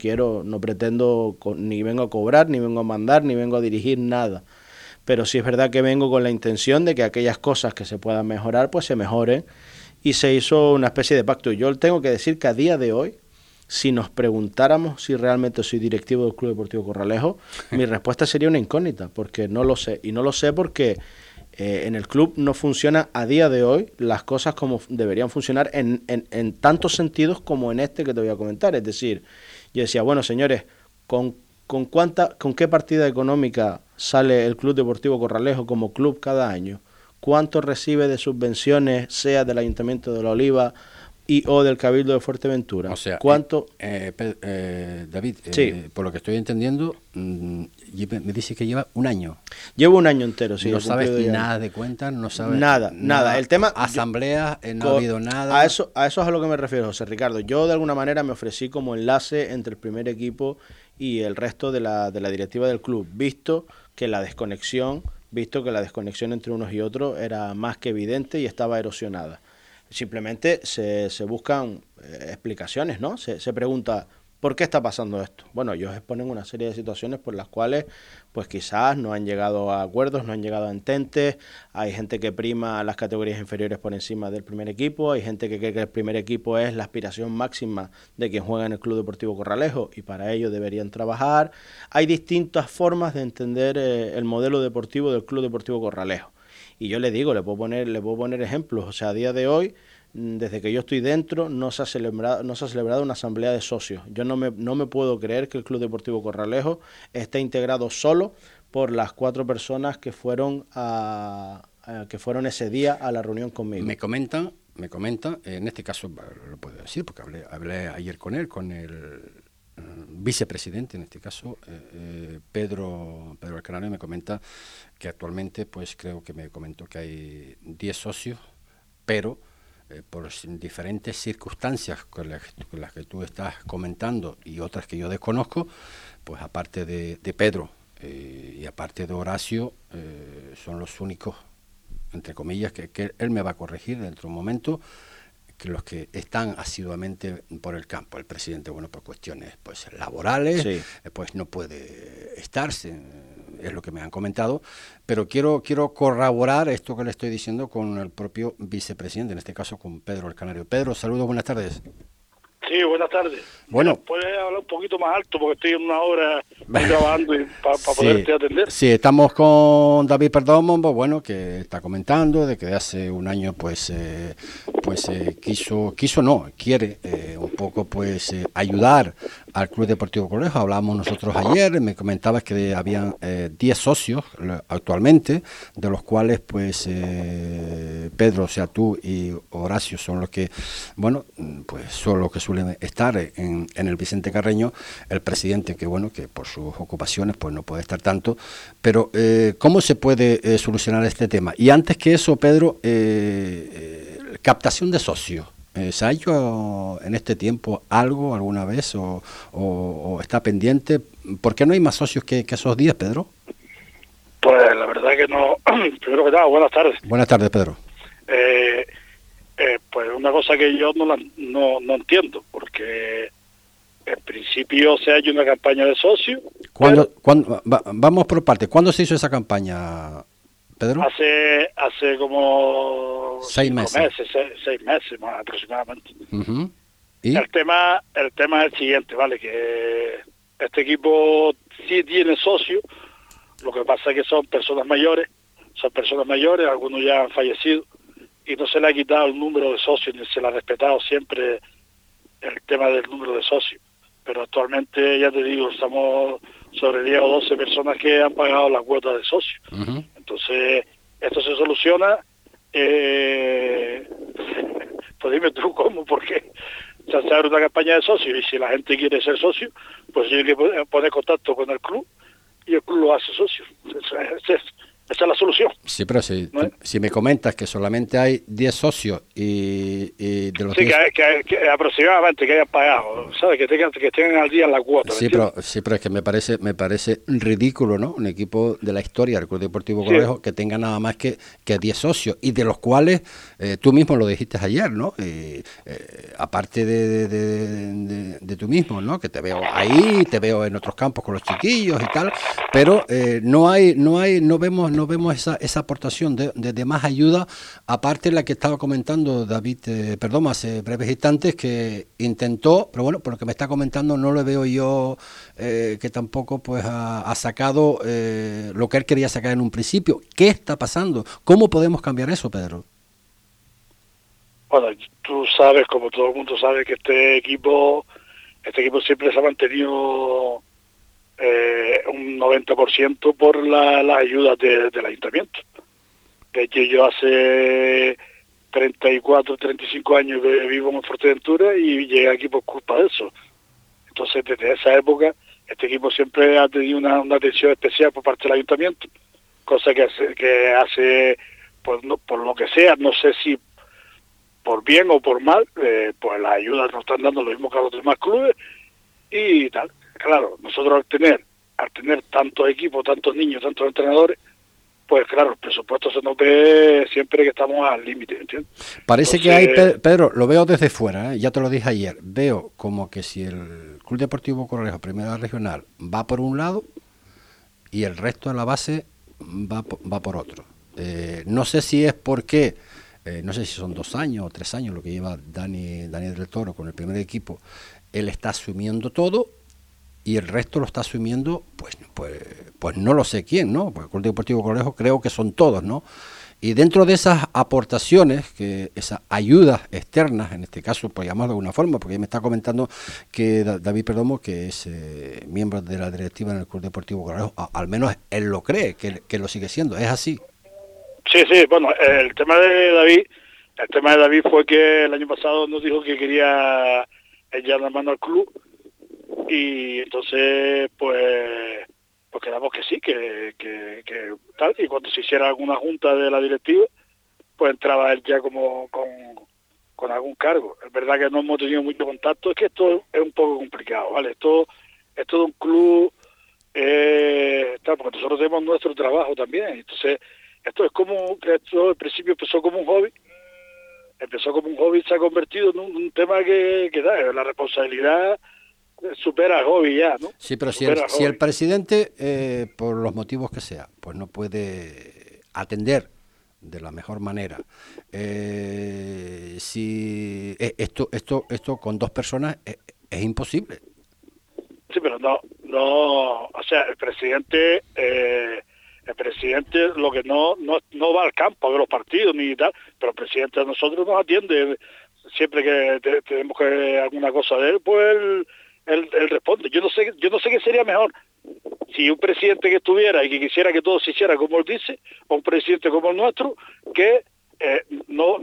pretendo, ni vengo a cobrar, ni vengo a mandar, ni vengo a dirigir nada. Pero sí es verdad que vengo con la intención de que aquellas cosas que se puedan mejorar, pues se mejoren. Y se hizo una especie de pacto. Yo tengo que decir que a día de hoy, si nos preguntáramos si realmente soy directivo del Club Deportivo Corralejo, mi respuesta sería una incógnita, porque no lo sé. Y no lo sé porque en el club no funcionan a día de hoy las cosas como deberían funcionar en tantos sentidos como en este que te voy a comentar. Es decir, yo decía, bueno, señores, ¿con qué partida económica sale el Club Deportivo Corralejo como club cada año? ¿Cuánto recibe de subvenciones, sea del Ayuntamiento de La Oliva y o del Cabildo de Fuerteventura? O sea, ¿cuánto? David, sí. Por lo que estoy entendiendo, me dices que lleva un año. Llevo un año entero, sí. No sabes nada de cuentas, no sabes nada. El tema asambleas, no ha habido nada. A eso es a lo que me refiero, José Ricardo. Yo de alguna manera me ofrecí como enlace entre el primer equipo y el resto de la directiva del club, visto que la desconexión entre unos y otros era más que evidente y estaba erosionada. Simplemente se buscan explicaciones, ¿no? Se pregunta, ¿por qué está pasando esto? Bueno, ellos exponen una serie de situaciones por las cuales pues quizás no han llegado a acuerdos, no han llegado a ententes. Hay gente que prima las categorías inferiores por encima del primer equipo, hay gente que cree que el primer equipo es la aspiración máxima de quien juega en el Club Deportivo Corralejo y para ello deberían trabajar. Hay distintas formas de entender el modelo deportivo del Club Deportivo Corralejo. Y yo le digo, le puedo poner ejemplos. O sea, a día de hoy, desde que yo estoy dentro, no se ha celebrado una asamblea de socios. Yo no me puedo creer que el Club Deportivo Corralejo esté integrado solo por las 4 personas que fueron ese día a la reunión conmigo. Me comentan, en este caso lo puedo decir porque hablé ayer con él, con el vicepresidente, en este caso, Pedro el Canario, me comenta que actualmente, pues creo que me comentó que hay 10 socios, pero por diferentes circunstancias con las que tú estás comentando y otras que yo desconozco, pues aparte de Pedro y aparte de Horacio, son los únicos, entre comillas, que él me va a corregir dentro de un momento, que los que están asiduamente por el campo. El presidente, bueno, por cuestiones pues laborales, sí, pues no puede estarse, es lo que me han comentado, pero quiero corroborar esto que le estoy diciendo con el propio vicepresidente, en este caso con Pedro el Canario. Pedro, saludos, buenas tardes. Sí, buenas tardes. Bueno, puedes hablar un poquito más alto porque estoy en una hora grabando para poderte atender. Sí, estamos con David Perdomo, bueno, que está comentando de que de hace un año quiere un poco pues ayudar al Club Deportivo Corralejo. Hablábamos nosotros ayer, me comentabas que habían 10 socios actualmente, de los cuales pues Pedro, o sea tú y Horacio son los que, bueno, pues son los que suelen estar en el Vicente Carreño, el presidente que, bueno, que por sus ocupaciones pues no puede estar tanto, pero ¿cómo se puede solucionar este tema? Y antes que eso, Pedro, captación de socios. ¿Se ha hecho en este tiempo algo alguna vez o está pendiente? ¿Por qué no hay más socios que esos 10, Pedro? Pues la verdad que no. Primero que nada, buenas tardes. Buenas tardes, Pedro. Pues una cosa que yo no entiendo, porque en principio se ha hecho una campaña de socios. Vamos por parte. ¿Cuándo se hizo esa campaña, Pedro? Hace como 6 meses más aproximadamente. Uh-huh. ¿Y? El tema es el siguiente, vale, que este equipo sí tiene socios, lo que pasa es que son personas mayores, algunos ya han fallecido, y no se le ha quitado el número de socios, ni se le ha respetado siempre el tema del número de socios. Pero actualmente, ya te digo, estamos sobre 10 o 12 personas que han pagado la cuota de socios. Uh-huh. Entonces, esto se soluciona, pues dime tú cómo, porque se hace una campaña de socios y si la gente quiere ser socio, pues tiene que poner contacto con el club y el club lo hace socio. Esa es la solución. Sí, pero si me comentas que solamente hay 10 socios y de los sí, 10... que aproximadamente que hayan pagado, ¿sabes? Que estén al día en la cuota. Sí, pero es que me parece ridículo, ¿no? Un equipo de la historia del Club Deportivo Corralejo que tenga nada más que 10 socios, y de los cuales tú mismo lo dijiste ayer, ¿no? Aparte de tú mismo, ¿no? Que te veo ahí, te veo en otros campos con los chiquillos y tal, pero no vemos esa aportación de más ayuda, aparte de la que estaba comentando David Perdomo hace breves instantes, que intentó, pero bueno, por lo que me está comentando no le veo yo que tampoco pues ha sacado lo que él quería sacar en un principio. ¿Qué está pasando? ¿Cómo podemos cambiar eso, Pedro? Bueno, tú sabes, como todo el mundo sabe, que este equipo siempre se ha mantenido un 90% por las ayudas del ayuntamiento. De hecho, yo hace 34, 35 años que vivo en Fuerteventura y llegué aquí por culpa de eso. Entonces, desde esa época, este equipo siempre ha tenido una atención especial por parte del ayuntamiento, cosa que hace pues, no, por lo que sea, no sé si por bien o por mal, pues las ayudas nos están dando lo mismo que a los demás clubes y tal. Claro, nosotros al tener tantos equipos, tantos niños, tantos entrenadores, pues claro, el presupuesto se nos ve siempre que estamos al límite, ¿entiendes? Parece que hay, Pedro, lo veo desde fuera, ya te lo dije ayer, veo como que si el Club Deportivo Corralejo, Primera Regional, va por un lado y el resto de la base va por otro. No sé si es porque... no sé si son 2 años o 3 años lo que lleva Daniel del Toro con el primer equipo, él está asumiendo todo y el resto lo está asumiendo pues no lo sé quién, ¿no? Porque el Club Deportivo Corralejo creo que son todos, ¿no? Y dentro de esas aportaciones, que esas ayudas externas, en este caso, por llamarlo de alguna forma, porque me está comentando que David Perdomo, que es miembro de la directiva en el Club Deportivo Corralejo, al menos él lo cree, que lo sigue siendo, es así. Sí, bueno, el tema de David fue que el año pasado nos dijo que quería echar la mano al club Y entonces, pues quedamos que sí, que tal. Y cuando se hiciera alguna junta de la directiva, pues entraba él ya como con algún cargo. Es verdad que no hemos tenido mucho contacto, es que esto es un poco complicado, ¿vale? Esto es todo un club, tal, porque nosotros tenemos nuestro trabajo también. Entonces, esto al principio empezó como un hobby, y se ha convertido en un tema que da, la responsabilidad supera hobby ya, ¿no? Sí, pero si el presidente, por los motivos que sea, pues no puede atender de la mejor manera. Si esto con dos personas es imposible. Sí, pero no, o sea, el presidente lo que no va al campo de los partidos ni tal, pero el presidente a nosotros nos atiende. Siempre que tenemos que alguna cosa de él, pues él responde. Yo no sé qué sería mejor, si un presidente que estuviera y que quisiera que todo se hiciera como él dice, o un presidente como el nuestro, que no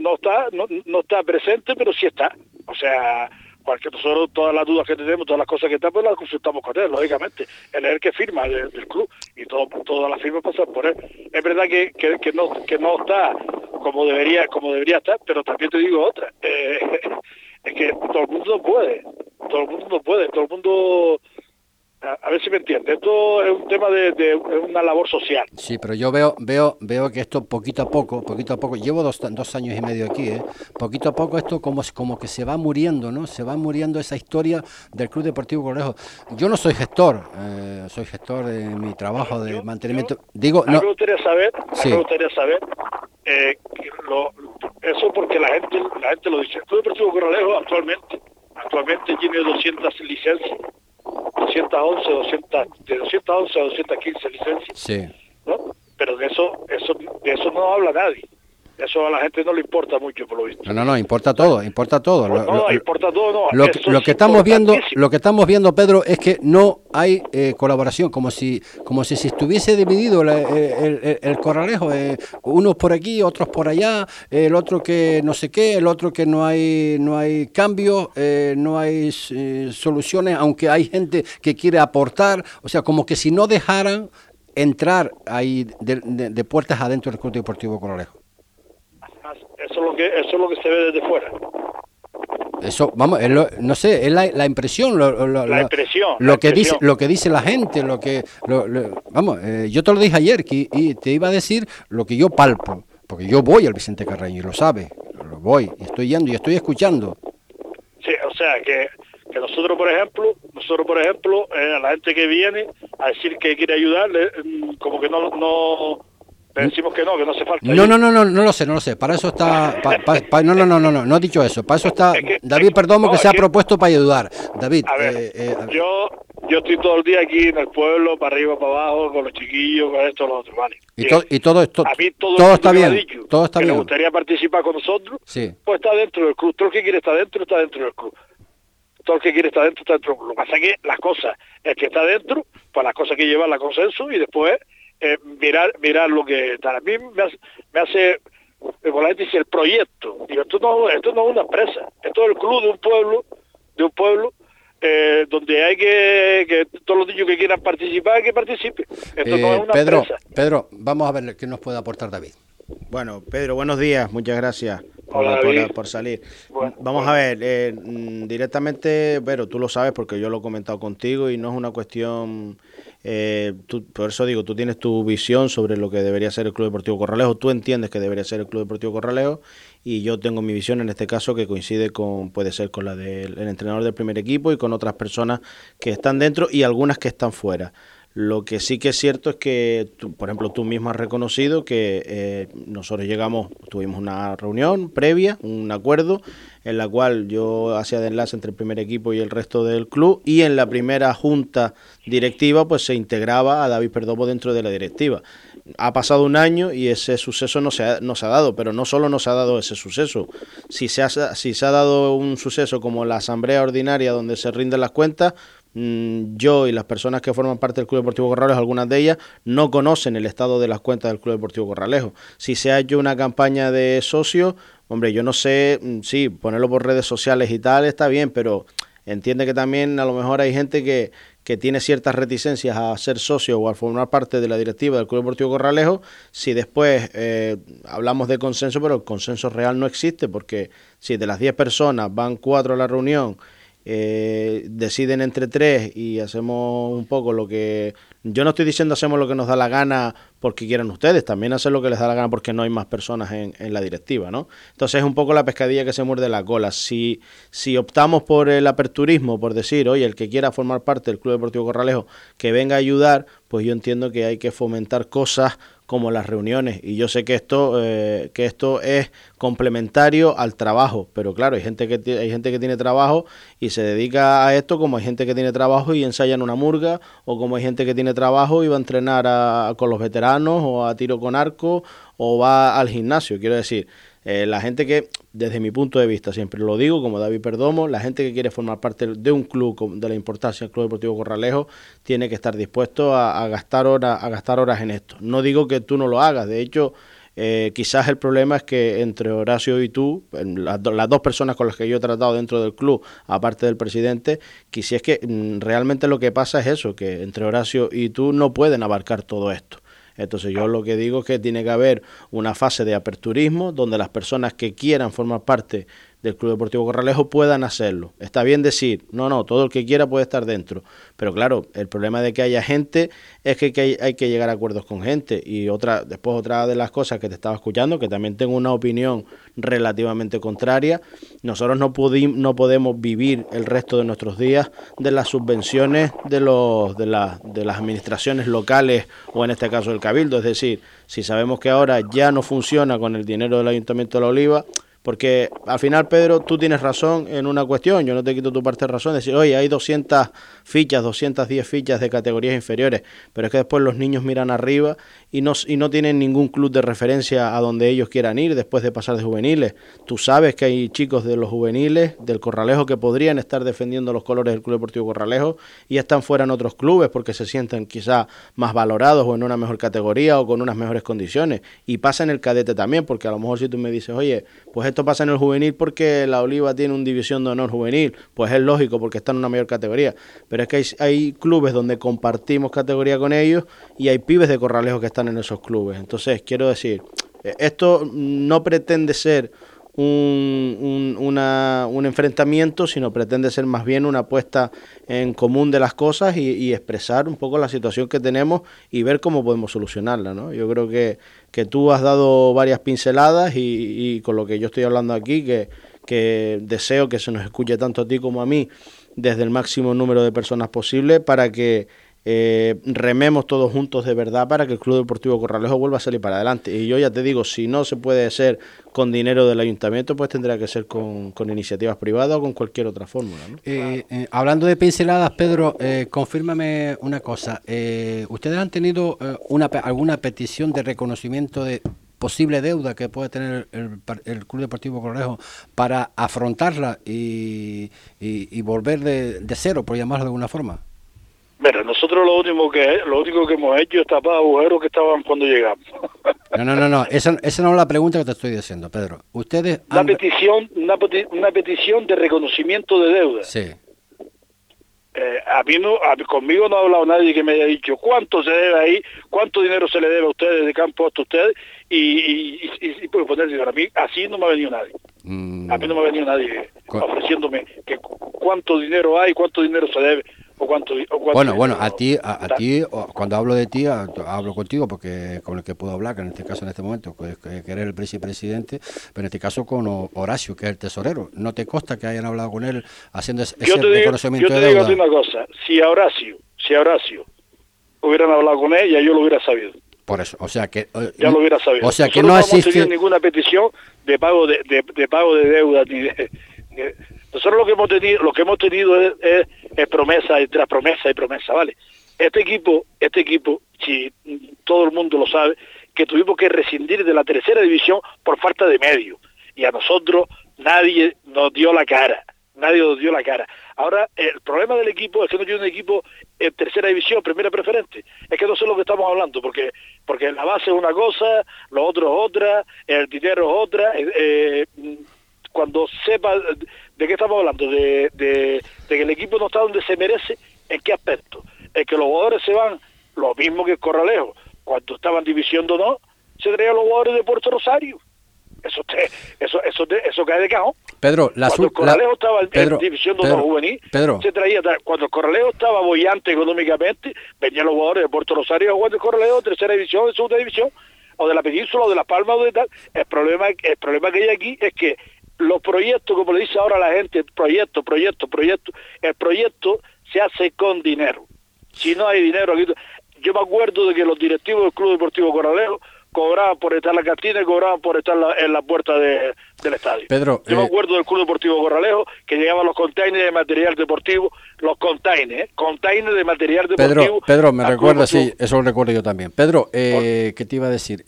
está presente, pero sí está. O sea, porque nosotros todas las dudas que tenemos, todas las cosas que están, pues las consultamos con él, lógicamente. Él es el que firma del club, y todas las firmas pasan por él. Es verdad que no está como debería estar, pero también te digo otra. Es que todo el mundo puede. A ver si me entiendes. Esto es un tema de una labor social. Sí, pero yo veo que esto poquito a poco, llevo dos años y medio aquí, poquito a poco esto como que se va muriendo, ¿no? Se va muriendo esa historia del Club Deportivo Corralejo. Yo no soy gestor, en mi trabajo de mantenimiento. Me gustaría saber eso, porque la gente lo dice. El Club Deportivo Corralejo actualmente tiene 200 licencias. 211 a 215 licencias, sí, ¿no? Pero de eso no habla nadie. Eso a la gente no le importa mucho, por lo visto. No, importa todo. Lo que estamos viendo, Pedro, es que no hay colaboración, como si se estuviese dividido el Corralejo, unos por aquí, otros por allá, el otro que no sé qué, el otro que no hay cambios, no hay soluciones, aunque hay gente que quiere aportar. O sea, como que si no dejaran entrar ahí de puertas adentro del Club Deportivo Corralejo. Eso es lo que se ve desde fuera. Eso, vamos, es la impresión, lo que dice la gente, yo te lo dije ayer, y te iba a decir lo que yo palpo, porque yo voy al Vicente Carreño y lo sabe, estoy yendo y estoy escuchando. Sí, o sea que nosotros por ejemplo, a la gente que viene a decir que quiere ayudarle, como que no decimos que no hace falta. No lo sé. Para eso está. No he dicho eso. Para eso está David Perdomo, que se ha propuesto para ayudar. David. A ver, yo estoy todo el día aquí en el pueblo, para arriba, para abajo, con los chiquillos, con esto, los otros, ¿vale? Y todo esto. A mí todo está bien. Todo está bien. Me gustaría participar con nosotros. Sí. Pues está dentro del club. Todo el que quiere estar dentro, está dentro del club. Todo el que quiere estar dentro, está dentro del club. Lo que pasa es que las cosas, el que está dentro, pues las cosas que lleva la consenso y después. Mirar lo que está. A mí me hace por la gente dice el proyecto. Digo, esto no es una empresa, esto es el club de un pueblo donde hay que todos los niños que quieran participar, que participen. Esto no es una empresa. Pedro, vamos a ver qué nos puede aportar David. Bueno, Pedro, buenos días, muchas gracias. Hola, por salir. Bueno, vamos a ver, directamente, pero tú lo sabes porque yo lo he comentado contigo y no es una cuestión, por eso digo, tú tienes tu visión sobre lo que debería ser el Club Deportivo Corralejo, tú entiendes que debería ser el Club Deportivo Corralejo y yo tengo mi visión en este caso que coincide puede ser con la del entrenador del primer equipo y con otras personas que están dentro y algunas que están fuera. Lo que sí que es cierto es que, por ejemplo, tú mismo has reconocido que nosotros tuvimos una reunión previa, un acuerdo, en la cual yo hacía de enlace entre el primer equipo y el resto del club, y en la primera junta directiva pues se integraba a David Perdomo dentro de la directiva. Ha pasado un año y ese suceso no se ha dado, pero no solo no se ha dado ese suceso. Si se ha dado un suceso como la asamblea ordinaria donde se rinden las cuentas, yo y las personas que forman parte del Club Deportivo Corralejo, algunas de ellas, no conocen el estado de las cuentas del Club Deportivo Corralejo. Si se ha hecho una campaña de socios, hombre, yo no sé, sí, ponerlo por redes sociales y tal está bien, pero Entiende que también a lo mejor hay gente que tiene ciertas reticencias a ser socio o a formar parte de la directiva del Club Deportivo Corralejo, si después hablamos de consenso, pero el consenso real no existe, porque si de las 10 personas van 4 a la reunión, deciden entre 3 y hacemos un poco lo que... Yo no estoy diciendo hacemos lo que nos da la gana porque quieran ustedes, también hacen lo que les da la gana porque no hay más personas en la directiva, ¿no? Entonces es un poco la pescadilla que se muerde la cola. Si optamos por el aperturismo, por decir, oye, el que quiera formar parte del Club Deportivo Corralejo, que venga a ayudar, pues yo entiendo que hay que fomentar cosas como las reuniones, y yo sé que esto es complementario al trabajo, pero claro, hay gente que tiene trabajo y se dedica a esto, como hay gente que tiene trabajo y ensaya en una murga, o como hay gente que tiene trabajo y va a entrenar con los veteranos, o a tiro con arco, o va al gimnasio. Quiero decir, la gente que, desde mi punto de vista, siempre lo digo, como David Perdomo, la gente que quiere formar parte de un club de la importancia del Club Deportivo Corralejo tiene que estar dispuesto a gastar horas en esto. No digo que tú no lo hagas, de hecho, quizás el problema es que entre Horacio y tú, las dos personas con las que yo he tratado dentro del club, aparte del presidente, que si es que realmente lo que pasa es eso, que entre Horacio y tú no pueden abarcar todo esto. Entonces yo lo que digo es que tiene que haber una fase de aperturismo donde las personas que quieran formar parte del Club Deportivo Corralejo puedan hacerlo. Está bien decir, no, todo el que quiera puede estar dentro, pero claro, el problema de que haya gente es que hay que llegar a acuerdos con gente. Y otra de las cosas que te estaba escuchando, que también tengo una opinión relativamente contraria, nosotros no podemos vivir el resto de nuestros días de las subvenciones de las administraciones locales, o en este caso del Cabildo. Es decir, si sabemos que ahora ya no funciona con el dinero del Ayuntamiento de La Oliva, porque al final, Pedro, tú tienes razón en una cuestión, yo no te quito tu parte de razón, decir, oye, hay 200 fichas, 210 fichas de categorías inferiores, pero es que después los niños miran arriba y no tienen ningún club de referencia a donde ellos quieran ir después de pasar de juveniles. Tú sabes que hay chicos de los juveniles, del Corralejo, que podrían estar defendiendo los colores del Club Deportivo Corralejo y están fuera en otros clubes porque se sienten quizás más valorados o en una mejor categoría o con unas mejores condiciones. Y pasa en el cadete también, porque a lo mejor si tú me dices, oye, pues esto pasa en el juvenil porque La Oliva tiene un división de honor juvenil, pues es lógico porque está en una mayor categoría, pero es que hay clubes donde compartimos categoría con ellos y hay pibes de Corralejo que están en esos clubes. Entonces quiero decir, esto no pretende ser un enfrentamiento, sino pretende ser más bien una puesta en común de las cosas y expresar un poco la situación que tenemos y ver cómo podemos solucionarla, ¿no? Yo creo que tú has dado varias pinceladas y con lo que yo estoy hablando aquí, que deseo que se nos escuche tanto a ti como a mí desde el máximo número de personas posible para que rememos todos juntos de verdad para que el Club Deportivo Corralejo vuelva a salir para adelante. Y yo ya te digo, si no se puede hacer con dinero del ayuntamiento, pues tendrá que ser con iniciativas privadas o con cualquier otra fórmula, ¿no? Hablando de pinceladas, Pedro, confírmame una cosa. ¿Ustedes han tenido alguna petición de reconocimiento de posible deuda que puede tener el Club Deportivo Corralejo para afrontarla y volver de cero, por llamarlo de alguna forma? Mira, nosotros lo único que hemos hecho es tapar agujeros que estaban cuando llegamos. No, esa no es la pregunta que te estoy diciendo, Pedro. Ustedes han... una petición de reconocimiento de deuda. Sí. Conmigo no ha hablado nadie que me haya dicho cuánto se debe ahí, cuánto dinero se le debe a ustedes de campo hasta ustedes y puedo poner dinero. A mí así no me ha venido nadie. A mí no me ha venido nadie ofreciéndome que cuánto dinero hay, cuánto dinero se debe. ¿O cuánto bueno, a ti, cuando hablo de ti, hablo contigo, porque con el que puedo hablar, que en este caso, en este momento, que eres el vicepresidente, pero en este caso con Horacio, que es el tesorero. ¿No te consta que hayan hablado con él haciendo ese reconocimiento de deuda? Yo te digo una cosa, si a Horacio hubieran hablado con ella, yo lo hubiera sabido. Por eso, o sea que... Ya lo hubiera sabido. O sea que no existe... No hemos tenido ninguna petición de pago de pago de deuda, ni de... Nosotros lo que hemos tenido es promesa y tras promesa y promesa, ¿vale? Este equipo, si todo el mundo lo sabe, que tuvimos que rescindir de la tercera división por falta de medios. Y a nosotros nadie nos dio la cara, Ahora, el problema del equipo es que no tiene un equipo en tercera división, primera preferente. Es que no sé lo que estamos hablando, porque la base es una cosa, lo otro es otra, el dinero es otra... cuando sepa de qué estamos hablando, de que el equipo no está donde se merece, ¿en qué aspecto? Es que los jugadores se van, lo mismo que el Corralejo, cuando estaban División de Honor, se traían los jugadores de Puerto Rosario. Eso cae de cajón. Pedro, cuando el Corralejo estaba en División de Honor Juvenil, se traía, cuando el Corralejo estaba bollante económicamente, venían los jugadores de Puerto Rosario a jugar del Corralejo de Tercera División, de Segunda División, o de la Península, o de Las Palmas, o de tal. El problema que hay aquí es que los proyectos, como le dice ahora la gente, proyecto, el proyecto se hace con dinero. Si no hay dinero aquí... Yo me acuerdo de que los directivos del Club Deportivo Corralejo cobraban por estar en la cantina y cobraban por estar en la puerta del estadio. Pedro, yo me acuerdo del Club Deportivo Corralejo que llegaban los containers de material deportivo, de material deportivo. Pedro, me recuerda, sí, eso lo recuerdo yo también. Pedro, ¿qué te iba a decir?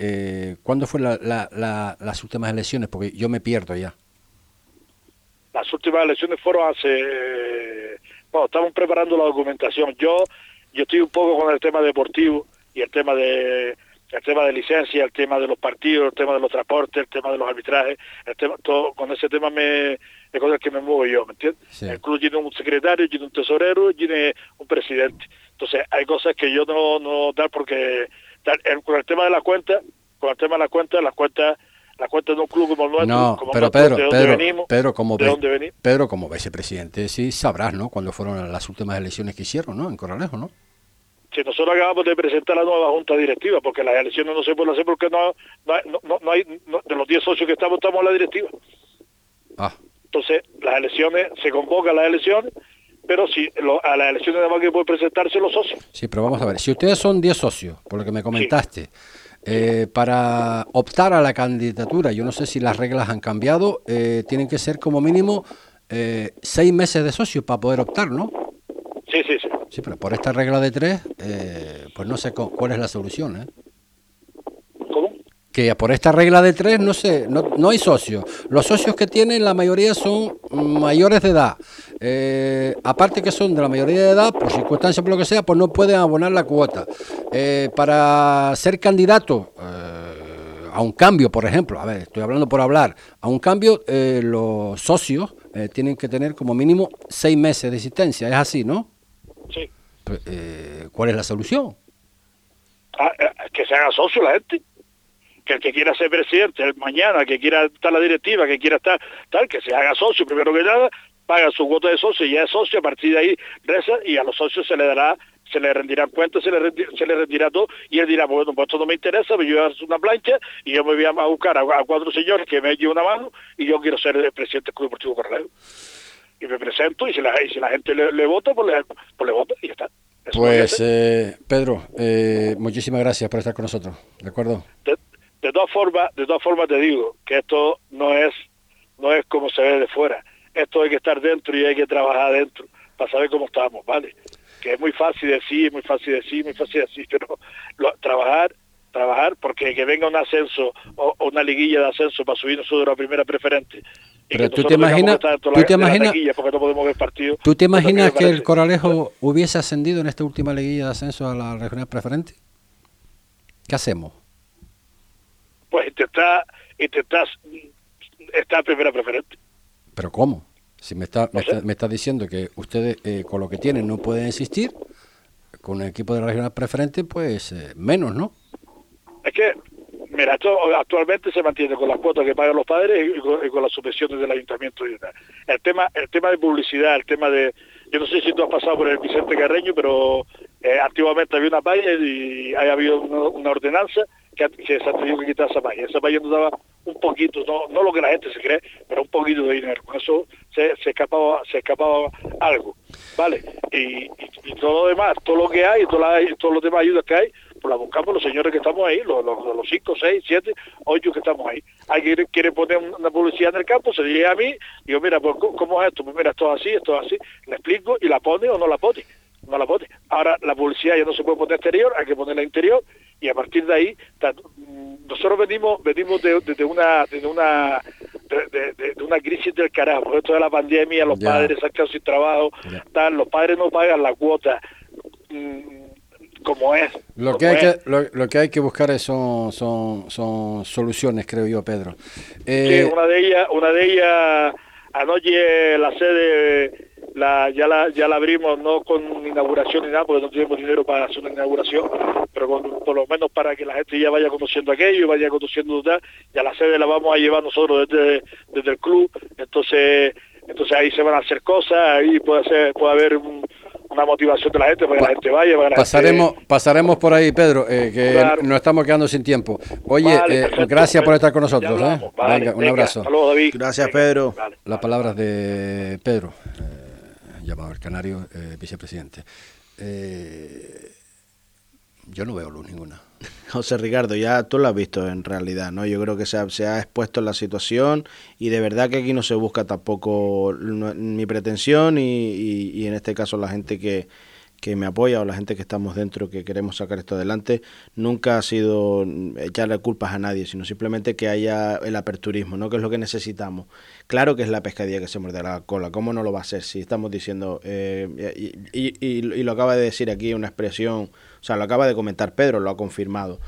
¿Cuándo fue las últimas elecciones? Porque yo me pierdo ya. Las últimas elecciones fueron hace... Bueno, estamos preparando la documentación. Yo estoy un poco con el tema deportivo y el tema de licencia, el tema de los partidos, el tema de los transportes, el tema de los arbitrajes, todo con ese tema es con el que me muevo yo, ¿me entiendes? Sí. El club tiene un secretario, tiene un tesorero, tiene un presidente. Entonces hay cosas que yo no dar porque con el tema de la cuenta, las cuentas de un club como el nuestro, no, como pero nuestro, Pedro, Pedro, como vicepresidente, sí sabrás, ¿no?, cuando fueron las últimas elecciones que hicieron, ¿no?, en Corralejo, ¿no? Si nosotros acabamos de presentar la nueva junta directiva, porque las elecciones no se pueden hacer porque no hay, de los 10 socios que estamos en la directiva. Ah. Entonces, las elecciones, se convocan las elecciones, pero a las elecciones además que pueden presentarse los socios. Sí, pero vamos a ver, si ustedes son 10 socios, por lo que me comentaste... Sí. Para optar a la candidatura, yo no sé si las reglas han cambiado, tienen que ser como mínimo 6 meses de socio para poder optar, ¿no? Sí. Sí, pero por esta regla de 3, pues no sé cuál es la solución, ¿Cómo? Que por esta regla de 3, no sé, no hay socios. Los socios que tienen, la mayoría son mayores de edad. Aparte que son de la mayoría de edad, por circunstancias, por lo que sea, pues no pueden abonar la cuota. Para ser candidato a un cambio, por ejemplo, a ver, estoy hablando por hablar, a un cambio los socios tienen que tener como mínimo 6 meses de existencia, es así, ¿no? Sí. ¿Cuál es la solución? Que se haga socio la gente. Que el que quiera ser presidente el mañana, que quiera estar la directiva, que quiera estar tal, que se haga socio primero que nada, paga su cuota de socio y ya es socio, a partir de ahí reza y a los socios se le rendirán cuentas, se le rendirá todo y él dirá, bueno, pues esto no me interesa, yo voy a hacer una plancha y yo me voy a buscar a 4 señores que me lleven una mano y yo quiero ser el presidente del Club Deportivo Corralejo. Y me presento y si la gente le vota, pues le vota y ya está. Eso pues, Pedro, muchísimas gracias por estar con nosotros, ¿de acuerdo? De todas formas te digo que esto no es como se ve de fuera. Esto hay que estar dentro y hay que trabajar dentro para saber cómo estamos, ¿vale? Que es muy fácil decir, pero trabajar porque que venga un ascenso o una liguilla de ascenso para subir nosotros a la primera preferente. Pero ¿tú te imaginas que el Corralejo hubiese ascendido en esta última liguilla de ascenso a la regional preferente? ¿Qué hacemos? Pues está primera preferente. ¿Pero cómo? Si me está diciendo que ustedes con lo que tienen no pueden existir, con el equipo de la regional preferente, pues menos, ¿no? Es que, mira, esto actualmente se mantiene con las cuotas que pagan los padres y con las subvenciones del ayuntamiento. El tema de publicidad, el tema de... Yo no sé si tú has pasado por el Vicente Carreño, pero antiguamente había una valla y ha habido una ordenanza que se ha tenido que quitar esa valla. Esa valla nos daba un poquito, no lo que la gente se cree, pero un poquito de dinero. Con eso se escapaba algo, ¿vale? Y todo lo demás, todo lo que hay, todas las demás ayudas que hay, pues las buscamos los señores que estamos ahí, los 5, 6, 7, 8 que estamos ahí. Alguien quiere poner una publicidad en el campo, se llega a mí, digo, mira, pues, ¿cómo es esto? Pues mira, esto es así, le explico y la pone o no la pone. Ahora la publicidad ya no se puede poner exterior, hay que ponerla interior y a partir de ahí nosotros venimos de una crisis del carajo, por esto de la pandemia, los padres se han quedado sin trabajo, los padres no pagan la cuota. como es. Lo que hay que buscar son soluciones, creo yo, Pedro. Sí, una de ellas anoche la sede ya la abrimos, no con inauguración ni nada, porque no tuvimos dinero para hacer una inauguración, pero por lo menos para que la gente ya vaya conociendo aquello, vaya conociendo tal, y a la sede la vamos a llevar nosotros desde el club, entonces ahí se van a hacer cosas, ahí puede haber una motivación de la gente para que la gente vaya. Pasaremos por ahí, Pedro, que claro, Nos estamos quedando sin tiempo. Oye, gracias por estar con nosotros. Vale, venga, un abrazo. Hasta luego, David. Gracias, Pedro. Vale. Las palabras de Pedro, llamado el Canario, vicepresidente. Yo no veo luz ninguna. José Ricardo, ya tú lo has visto en realidad, ¿no? Yo creo que se ha expuesto la situación y de verdad que aquí no se busca tampoco mi pretensión y en este caso la gente que me apoya o la gente que estamos dentro, que queremos sacar esto adelante, nunca ha sido echarle culpas a nadie, sino simplemente que haya el aperturismo, ¿no? Que es lo que necesitamos. Claro que es la pescadilla que se muerde la cola, ¿cómo no lo va a ser? Si estamos diciendo, y lo acaba de decir aquí una expresión, o sea, lo acaba de comentar Pedro, lo ha confirmado.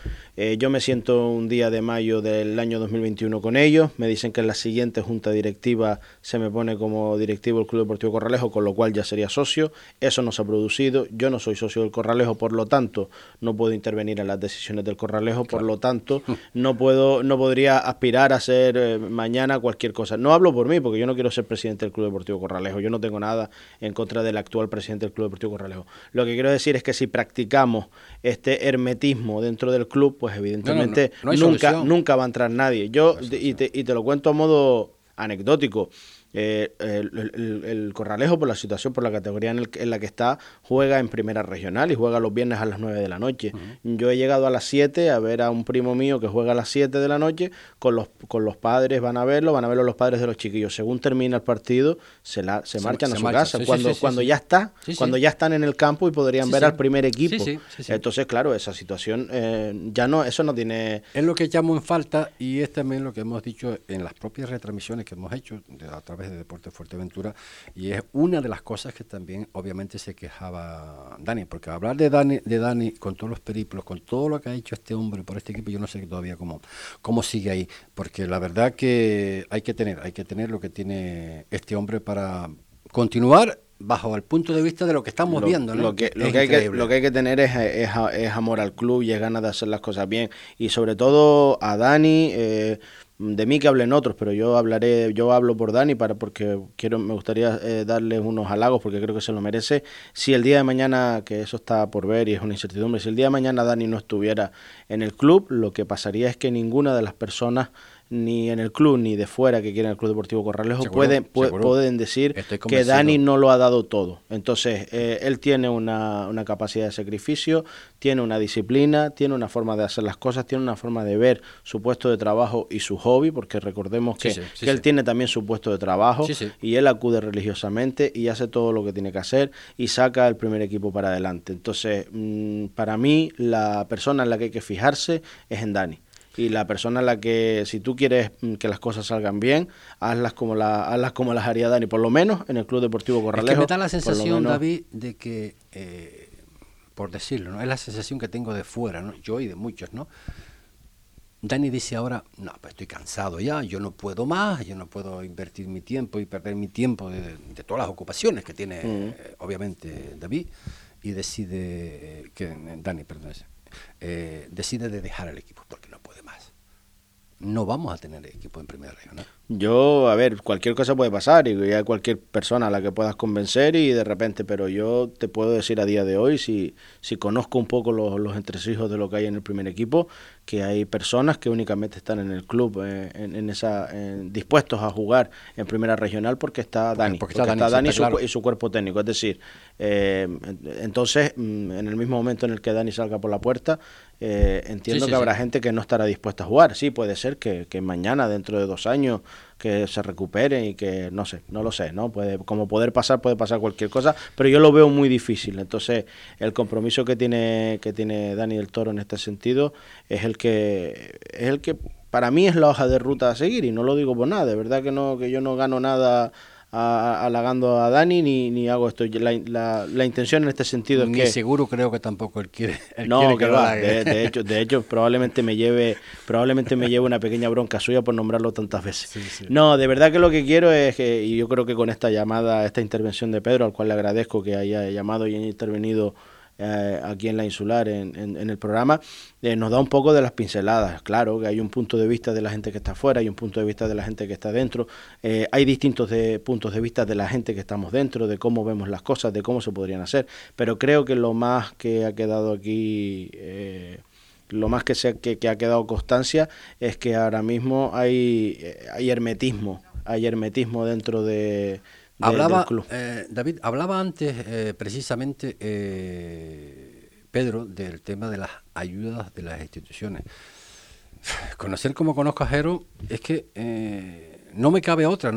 Yo me siento un día de mayo del año 2021 con ellos, me dicen que en la siguiente junta directiva se me pone como directivo el Club Deportivo Corralejo, con lo cual ya sería socio, eso no se ha producido, yo no soy socio del Corralejo, por lo tanto no puedo intervenir en las decisiones del Corralejo, por lo tanto no podría aspirar a ser mañana cualquier cosa. No hablo por mí, porque yo no quiero ser presidente del Club Deportivo Corralejo, yo no tengo nada en contra del actual presidente del Club Deportivo Corralejo. Lo que quiero decir es que si practicamos este hermetismo dentro del club, pues evidentemente nunca va a entrar nadie. Yo, y te lo cuento a modo anecdótico, el Corralejo, por la situación, por la categoría en la que está, juega en primera regional y juega los viernes a las 9 de la noche. Uh-huh. Yo he llegado a las 7 a ver a un primo mío que juega a las 7 de la noche, con los padres van a verlo los padres de los chiquillos. Según termina el partido, se marchan a su casa. Cuando ya están en el campo y podrían ver al primer equipo. Entonces, claro, esa situación eso no tiene... Es lo que llamo en falta y es también lo que hemos dicho en las propias retransmisiones que hemos hecho a través de Deportes Fuerteventura, y es una de las cosas que también obviamente se quejaba Dani, porque hablar de Dani con todos los periplos, con todo lo que ha hecho este hombre por este equipo, yo no sé todavía cómo sigue ahí, porque la verdad que hay que tener lo que tiene este hombre para continuar bajo el punto de vista de lo que estamos viendo, ¿no? Lo que hay que tener es amor al club y es ganas de hacer las cosas bien, y sobre todo a Dani. De mí que hablen otros, pero yo hablo por Dani, porque me gustaría darles unos halagos, porque creo que se lo merece. Si el día de mañana, que eso está por ver y es una incertidumbre, si el día de mañana Dani no estuviera en el club, lo que pasaría es que ninguna de las personas, ni en el club ni de fuera, que quieren el Club Deportivo Corralejo, pueden decir que Dani no lo ha dado todo. Entonces, él tiene una capacidad de sacrificio, tiene una disciplina, tiene una forma de hacer las cosas, tiene una forma de ver su puesto de trabajo y su hobby, porque recordemos que él tiene también su puesto de trabajo, y él acude religiosamente y hace todo lo que tiene que hacer y saca el primer equipo para adelante. Entonces, para mí, la persona en la que hay que fijarse es en Dani. Y la persona a la que, si tú quieres que las cosas salgan bien, hazlas como las haría Dani, por lo menos en el Club Deportivo Corralejo. Es que me da la sensación, David, de que, por decirlo, ¿no? Es la sensación que tengo de fuera, ¿no? Yo y de muchos, ¿no? Dani dice ahora, no, pues estoy cansado ya, yo no puedo más, yo no puedo invertir mi tiempo y perder mi tiempo de todas las ocupaciones que tiene, obviamente, David, y decide de dejar el equipo, porque no puede más. No vamos a tener equipo en primera regional. Yo, a ver, cualquier cosa puede pasar y hay cualquier persona a la que puedas convencer y de repente, pero yo te puedo decir a día de hoy, si conozco un poco los entresijos de lo que hay en el primer equipo, que hay personas que únicamente están en el club dispuestos a jugar en primera regional porque está Dani y su cuerpo técnico. Es decir, entonces, en el mismo momento en el que Dani salga por la puerta, entiendo que habrá gente que no estará dispuesta a jugar. Sí, puede ser que mañana, dentro de 2 años, que se recupere y que, no lo sé, puede pasar cualquier cosa, pero yo lo veo muy difícil. Entonces, el compromiso que tiene Dani del Toro en este sentido es el que para mí es la hoja de ruta a seguir, y no lo digo por nada, de verdad que yo no gano nada halagando a Dani ni hago esto. La intención en este sentido ni es que... seguro creo que tampoco él quiere. Él quiere que lo haga. De hecho, probablemente me lleve una pequeña bronca suya por nombrarlo tantas veces. Sí, sí. No, de verdad que lo que quiero es que, y yo creo que con esta llamada, esta intervención de Pedro, al cual le agradezco que haya llamado y haya intervenido aquí en La Insular, en el programa, nos da un poco de las pinceladas. Claro que hay un punto de vista de la gente que está afuera, hay un punto de vista de la gente que está dentro, hay distintos puntos de vista de la gente que estamos dentro, de cómo vemos las cosas, de cómo se podrían hacer, pero creo que lo más que ha quedado aquí, lo más que ha quedado constancia, es que ahora mismo hay hermetismo dentro de... David, hablaba antes precisamente Pedro del tema de las ayudas de las instituciones. Conocer como conozco a Jero, es que no me cabe otra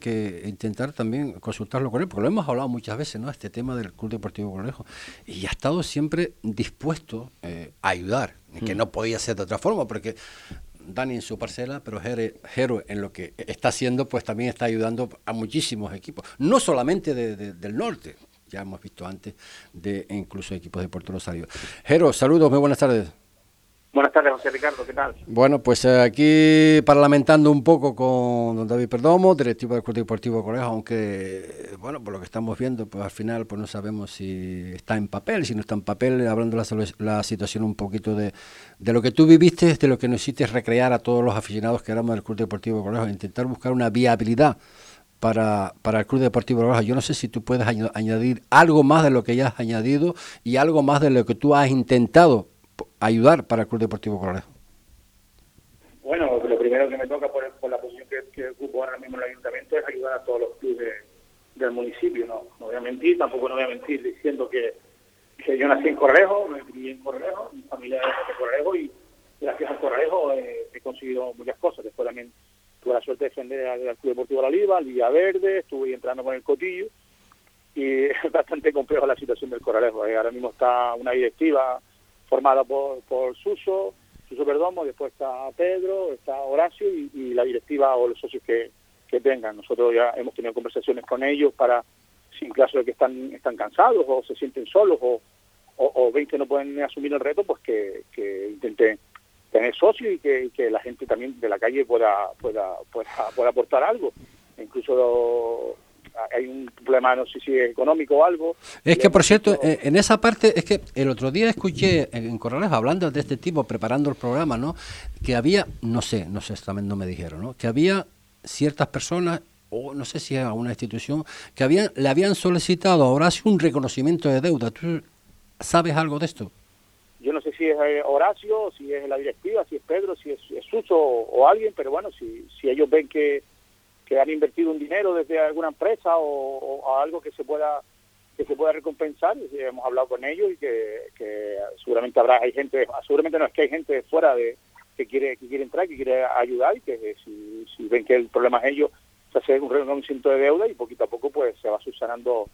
que intentar también consultarlo con él, porque lo hemos hablado muchas veces, ¿no? Este tema del Club Deportivo Corralejo, y ha estado siempre dispuesto a ayudar, que no podía ser de otra forma, porque... Dani en su parcela, pero Jero en lo que está haciendo, pues también está ayudando a muchísimos equipos, no solamente del norte, ya hemos visto antes, de incluso equipos de Puerto del Rosario. Jero, saludos, muy buenas tardes. Buenas tardes, José Ricardo, ¿qué tal? Bueno, pues aquí parlamentando un poco con don David Perdomo, directivo del Club Deportivo Corralejo, aunque, bueno, por lo que estamos viendo, pues al final pues no sabemos si está en papel, si no está en papel, hablando la situación un poquito de lo que tú viviste, de lo que nos hiciste recrear a todos los aficionados que éramos del Club Deportivo Corralejo, intentar buscar una viabilidad para el Club Deportivo Corralejo. Yo no sé si tú puedes añadir algo más de lo que ya has añadido y algo más de lo que tú has intentado ayudar para el Club Deportivo Corralejo. Bueno, lo primero que me toca por la posición que ocupo ahora mismo en el ayuntamiento es ayudar a todos los clubes del municipio. No voy a mentir, tampoco no voy a mentir diciendo que yo nací en Corralejo, me crié en Corralejo, mi familia es de Corralejo y gracias al Corralejo he conseguido muchas cosas. Después también tuve la suerte de defender al Club Deportivo La Oliva, Liga Verde, estuve entrando con el Cotillo y es bastante compleja la situación del Corralejo. Ahora mismo está una directiva formada por Suso Perdomo, después está Pedro, está Horacio y la directiva o los socios que tengan. Nosotros ya hemos tenido conversaciones con ellos para, si en caso de que están cansados o se sienten solos o ven que no pueden asumir el reto, pues que intenten tener socios y que la gente también de la calle pueda aportar algo. Incluso hay un problema, no sé si es económico o algo. Es que, por cierto, en esa parte, es que el otro día escuché en Corralejo hablando de este tipo, preparando el programa, ¿no? Que había, no sé, también no me dijeron, ¿no? Que había ciertas personas, o no sé si era una institución, que le habían solicitado a Horacio un reconocimiento de deuda. ¿Tú sabes algo de esto? Yo no sé si es Horacio, si es la directiva, si es Pedro, si es Suso o alguien, pero bueno, si ellos ven que han invertido un dinero desde alguna empresa o algo que se pueda recompensar, y hemos hablado con ellos y que seguramente hay gente fuera de que quiere entrar, que quiere ayudar y que si ven que el problema es ellos, se hace un reconocimiento de deuda y poquito a poco pues se va subsanando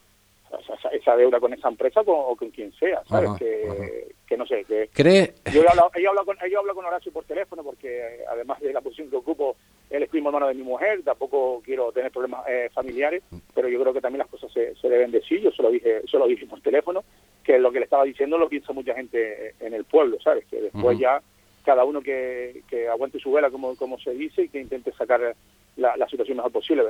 esa deuda con esa empresa o con quien sea, ¿sabes? Ajá, que no sé, que ¿cree? Yo hablo con Horacio por teléfono porque además de la posición que ocupo, él es primo hermano de mi mujer, tampoco quiero tener problemas familiares, pero yo creo que también las cosas se deben decir. Yo se lo dije por teléfono, que lo que le estaba diciendo lo piensa mucha gente en el pueblo, ¿sabes? Que después ya cada uno que aguante su vela, como se dice, y que intente sacar la situación mejor posible.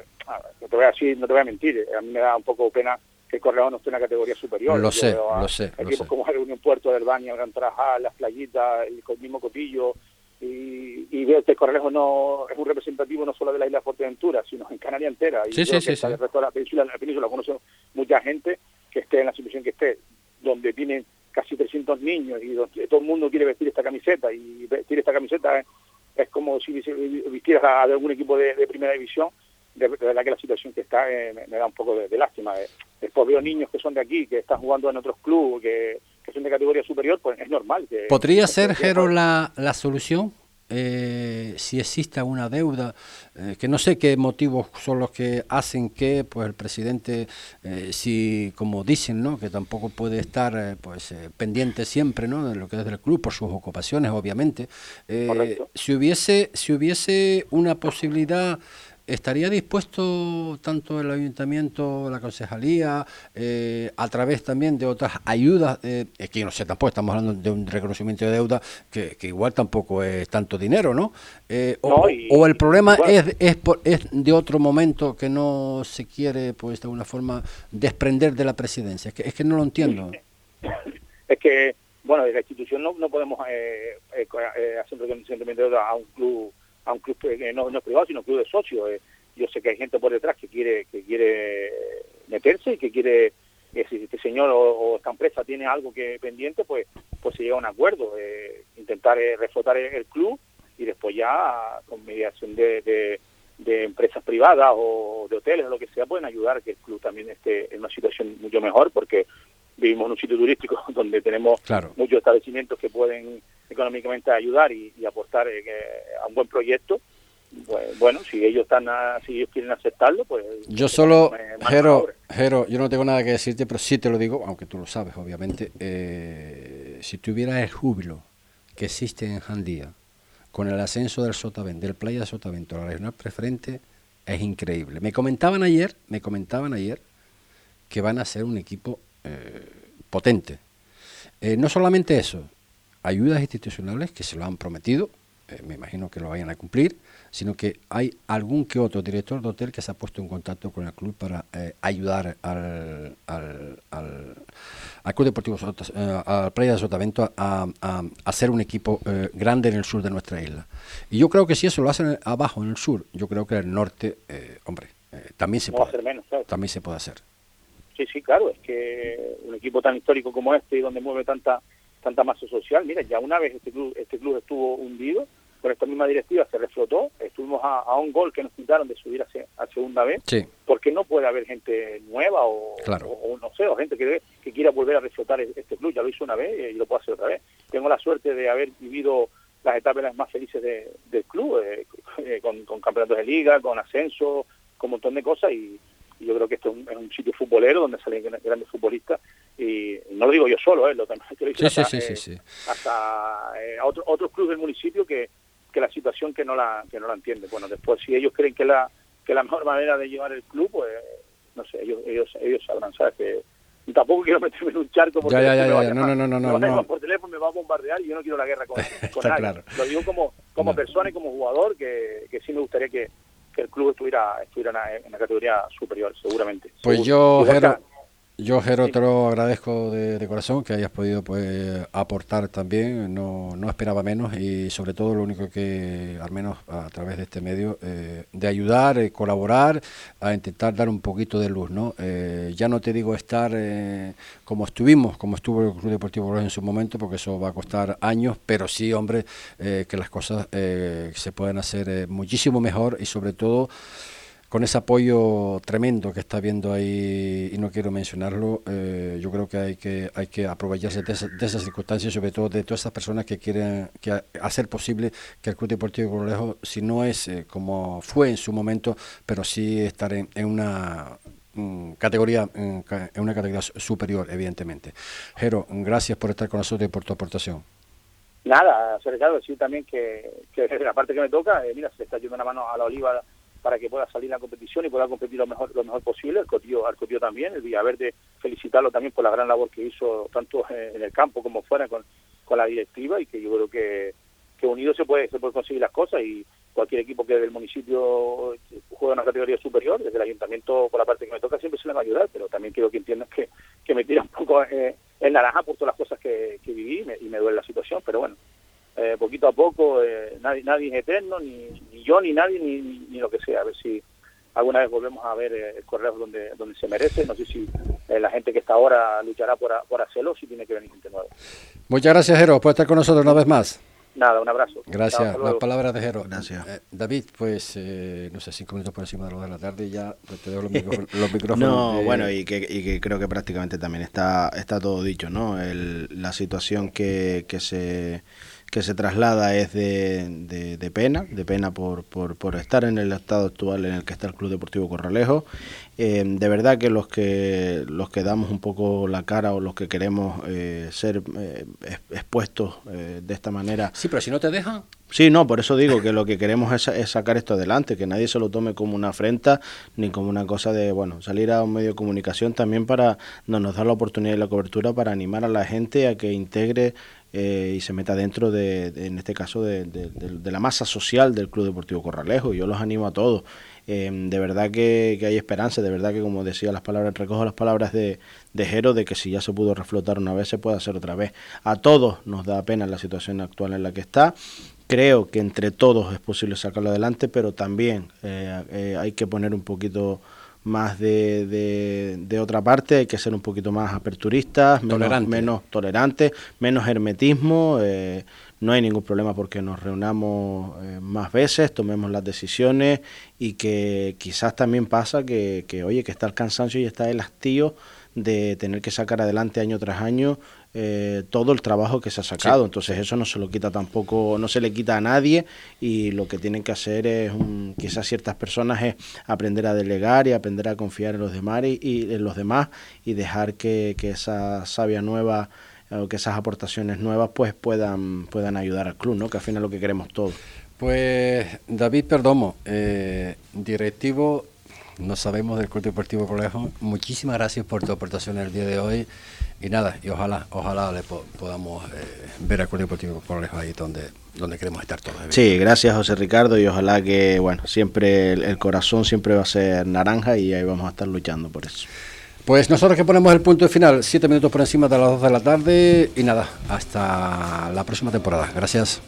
No te voy a mentir, a mí me da un poco pena que el Corralejo no esté en una categoría superior. Lo sé. Equipos como el Unión Puerto del Baño, Gran Trajal, Las Playitas, el mismo Cotillo... Y veo que el Corralejo no es un representativo no solo de la isla de Fuerteventura, sino en Canarias entera. Y sí. El resto de la península conoce mucha gente que esté en la situación que esté, donde tienen casi 300 niños y donde todo el mundo quiere vestir esta camiseta. Y vestir esta camiseta es como si vistieras a algún equipo de primera división. De verdad que la situación que está me da un poco de lástima. Después veo niños que son de aquí, que están jugando en otros clubes, que son de categoría superior, pues es normal. ¿Podría ser, Jero, la solución? Si exista una deuda, que no sé qué motivos son los que hacen que pues el presidente, si como dicen, ¿no? Que tampoco puede estar pendiente siempre, ¿no? De lo que es del club, por sus ocupaciones, obviamente. Si hubiese una posibilidad... ¿estaría dispuesto tanto el ayuntamiento, la concejalía, a través también de otras ayudas? Es que no sé, tampoco estamos hablando de un reconocimiento de deuda que igual tampoco es tanto dinero, ¿no? ¿O el problema bueno, es de otro momento que no se quiere, pues de alguna forma, desprender de la presidencia? Es que no lo entiendo. Es que, bueno, de la institución no podemos hacer un reconocimiento de deuda a un club. A un club que no es privado, sino un club de socios. Yo sé que hay gente por detrás que quiere meterse y que quiere, si este señor o esta empresa tiene algo que pendiente, pues se llega a un acuerdo, intentar reflotar el club y después ya con mediación de empresas privadas o de hoteles o lo que sea, pueden ayudar a que el club también esté en una situación mucho mejor, porque vivimos en un sitio turístico donde tenemos muchos establecimientos que pueden económicamente ayudar y aportar a un buen proyecto. Pues, bueno, si ellos quieren aceptarlo, pues... Yo solo, Jero, yo no tengo nada que decirte, pero sí te lo digo, aunque tú lo sabes, obviamente. Si tuviera el júbilo que existe en Jandía, con el ascenso del Playa Sotavento, la regional preferente, es increíble. Me comentaban ayer que van a ser un equipo potente. No solamente eso, ayudas institucionales que se lo han prometido, me imagino que lo vayan a cumplir, sino que hay algún que otro director de hotel que se ha puesto en contacto con el club para ayudar al Club Deportivo a Playa de Sotavento a hacer un equipo grande en el sur de nuestra isla. Y yo creo que si eso lo hacen abajo en el sur, yo creo que en el norte, también se puede hacer menos, claro. También se puede hacer. Sí, claro, es que un equipo tan histórico como este y donde mueve tanta masa social, mira, ya una vez este club estuvo hundido, con esta misma directiva se reflotó, estuvimos a un gol que nos quitaron de subir a segunda vez, sí. Porque no puede haber gente nueva o no sé, o gente que quiera volver a reflotar este club, ya lo hizo una vez y lo puedo hacer otra vez. Tengo la suerte de haber vivido las etapas más felices del club, con campeonatos de liga, con ascenso, con un montón de cosas, y yo creo que esto es un sitio futbolero donde salen grandes futbolistas. Y no lo digo yo solo, otros clubes del municipio que la situación que no la entiende. Bueno, después si ellos creen que la mejor manera de llevar el club, pues no sé, ellos sabrán, ¿sabes? Que tampoco quiero meterme en un charco porque no, por teléfono me va a bombardear y yo no quiero la guerra con nadie. Claro. Lo digo como persona y como jugador que sí me gustaría que el club estuviera en una categoría superior, seguramente. Pues Jero, te lo agradezco de corazón que hayas podido, pues, aportar también. No esperaba menos, y sobre todo lo único que, al menos a través de este medio, de ayudar, colaborar, a intentar dar un poquito de luz, ¿no? Ya no te digo estar como estuvo el Club Deportivo Corralejo en su momento, porque eso va a costar años, pero sí, hombre, que las cosas se pueden hacer muchísimo mejor, y sobre todo con ese apoyo tremendo que está habiendo ahí, y no quiero mencionarlo. Yo creo que hay que aprovecharse de esas circunstancias, sobre todo de todas esas personas que quieren hacer posible que el Club Deportivo Corralejo, si no es como fue en su momento, pero sí estar en una categoría superior, evidentemente. Jero, gracias por estar con nosotros y por tu aportación. Nada, Ricardo, decir también que la parte que me toca, mira, se le está yendo una mano a La Oliva para que pueda salir a la competición y pueda competir lo mejor posible, al Cotillo también, el Villaverde, felicitarlo también por la gran labor que hizo tanto en el campo como fuera con la directiva, y que yo creo que unido se puede conseguir las cosas, y cualquier equipo que del municipio juega en una categoría superior, desde el ayuntamiento, por la parte que me toca, siempre se le va a ayudar, pero también quiero que entiendas que me tira un poco el naranja por todas las cosas que viví, y me duele la situación, pero bueno. Poquito a poco, nadie es eterno, ni yo, ni nadie, ni lo que sea. A ver si alguna vez volvemos a ver el Corralejo donde se merece. No sé si la gente que está ahora luchará por hacerlo, si tiene que venir gente nueva. Muchas gracias, Jero, por estar con nosotros una vez más. Nada, un abrazo. Gracias, las palabras de Jero. Gracias. David, pues, no sé, 5 minutos por encima de las 2 de la tarde y ya te doy los micrófonos. No, bueno, y que creo que prácticamente también está todo dicho, ¿no? La situación que se traslada es de pena por estar en el estado actual en el que está el Club Deportivo Corralejo. De verdad que los que damos un poco la cara, o los que queremos ser expuestos de esta manera... Sí, pero si no te dejan... Sí, no, por eso digo que lo que queremos es sacar esto adelante, que nadie se lo tome como una afrenta ni como una cosa de, bueno, salir a un medio de comunicación también para nos dar la oportunidad y la cobertura para animar a la gente a que integre y se meta dentro de en este caso, de la masa social del Club Deportivo Corralejo. Yo los animo a todos. De verdad que hay esperanza, de verdad que, como decía, recojo las palabras de Jero, de que si ya se pudo reflotar una vez, se puede hacer otra vez. A todos nos da pena la situación actual en la que está. Creo que entre todos es posible sacarlo adelante, pero también hay que poner un poquito más de otra parte, hay que ser un poquito más aperturistas, menos tolerantes, menos hermetismo. No hay ningún problema porque nos reunamos más veces, tomemos las decisiones, y que quizás también pasa que está el cansancio y está el hastío de tener que sacar adelante año tras año todo el trabajo que se ha sacado. Sí. Entonces eso no se lo quita tampoco, no se le quita a nadie, y lo que tienen que hacer es, quizás ciertas personas, es aprender a delegar y aprender a confiar en los demás y dejar que esa savia nueva, o que esas aportaciones nuevas pues puedan ayudar al club, ¿no? Que al final es lo que queremos todos. Pues David Perdomo, directivo, no sabemos, del Club Deportivo Corralejo, muchísimas gracias por tu aportación el día de hoy. Y nada, y ojalá le podamos ver al Club Deportivo Corralejo ahí donde queremos estar todos. Sí, gracias José Ricardo, y ojalá que, bueno, siempre el corazón siempre va a ser naranja, y ahí vamos a estar luchando por eso. Pues nosotros que ponemos el punto final, 7 minutos por encima de las 2 de la tarde, y nada, hasta la próxima temporada. Gracias.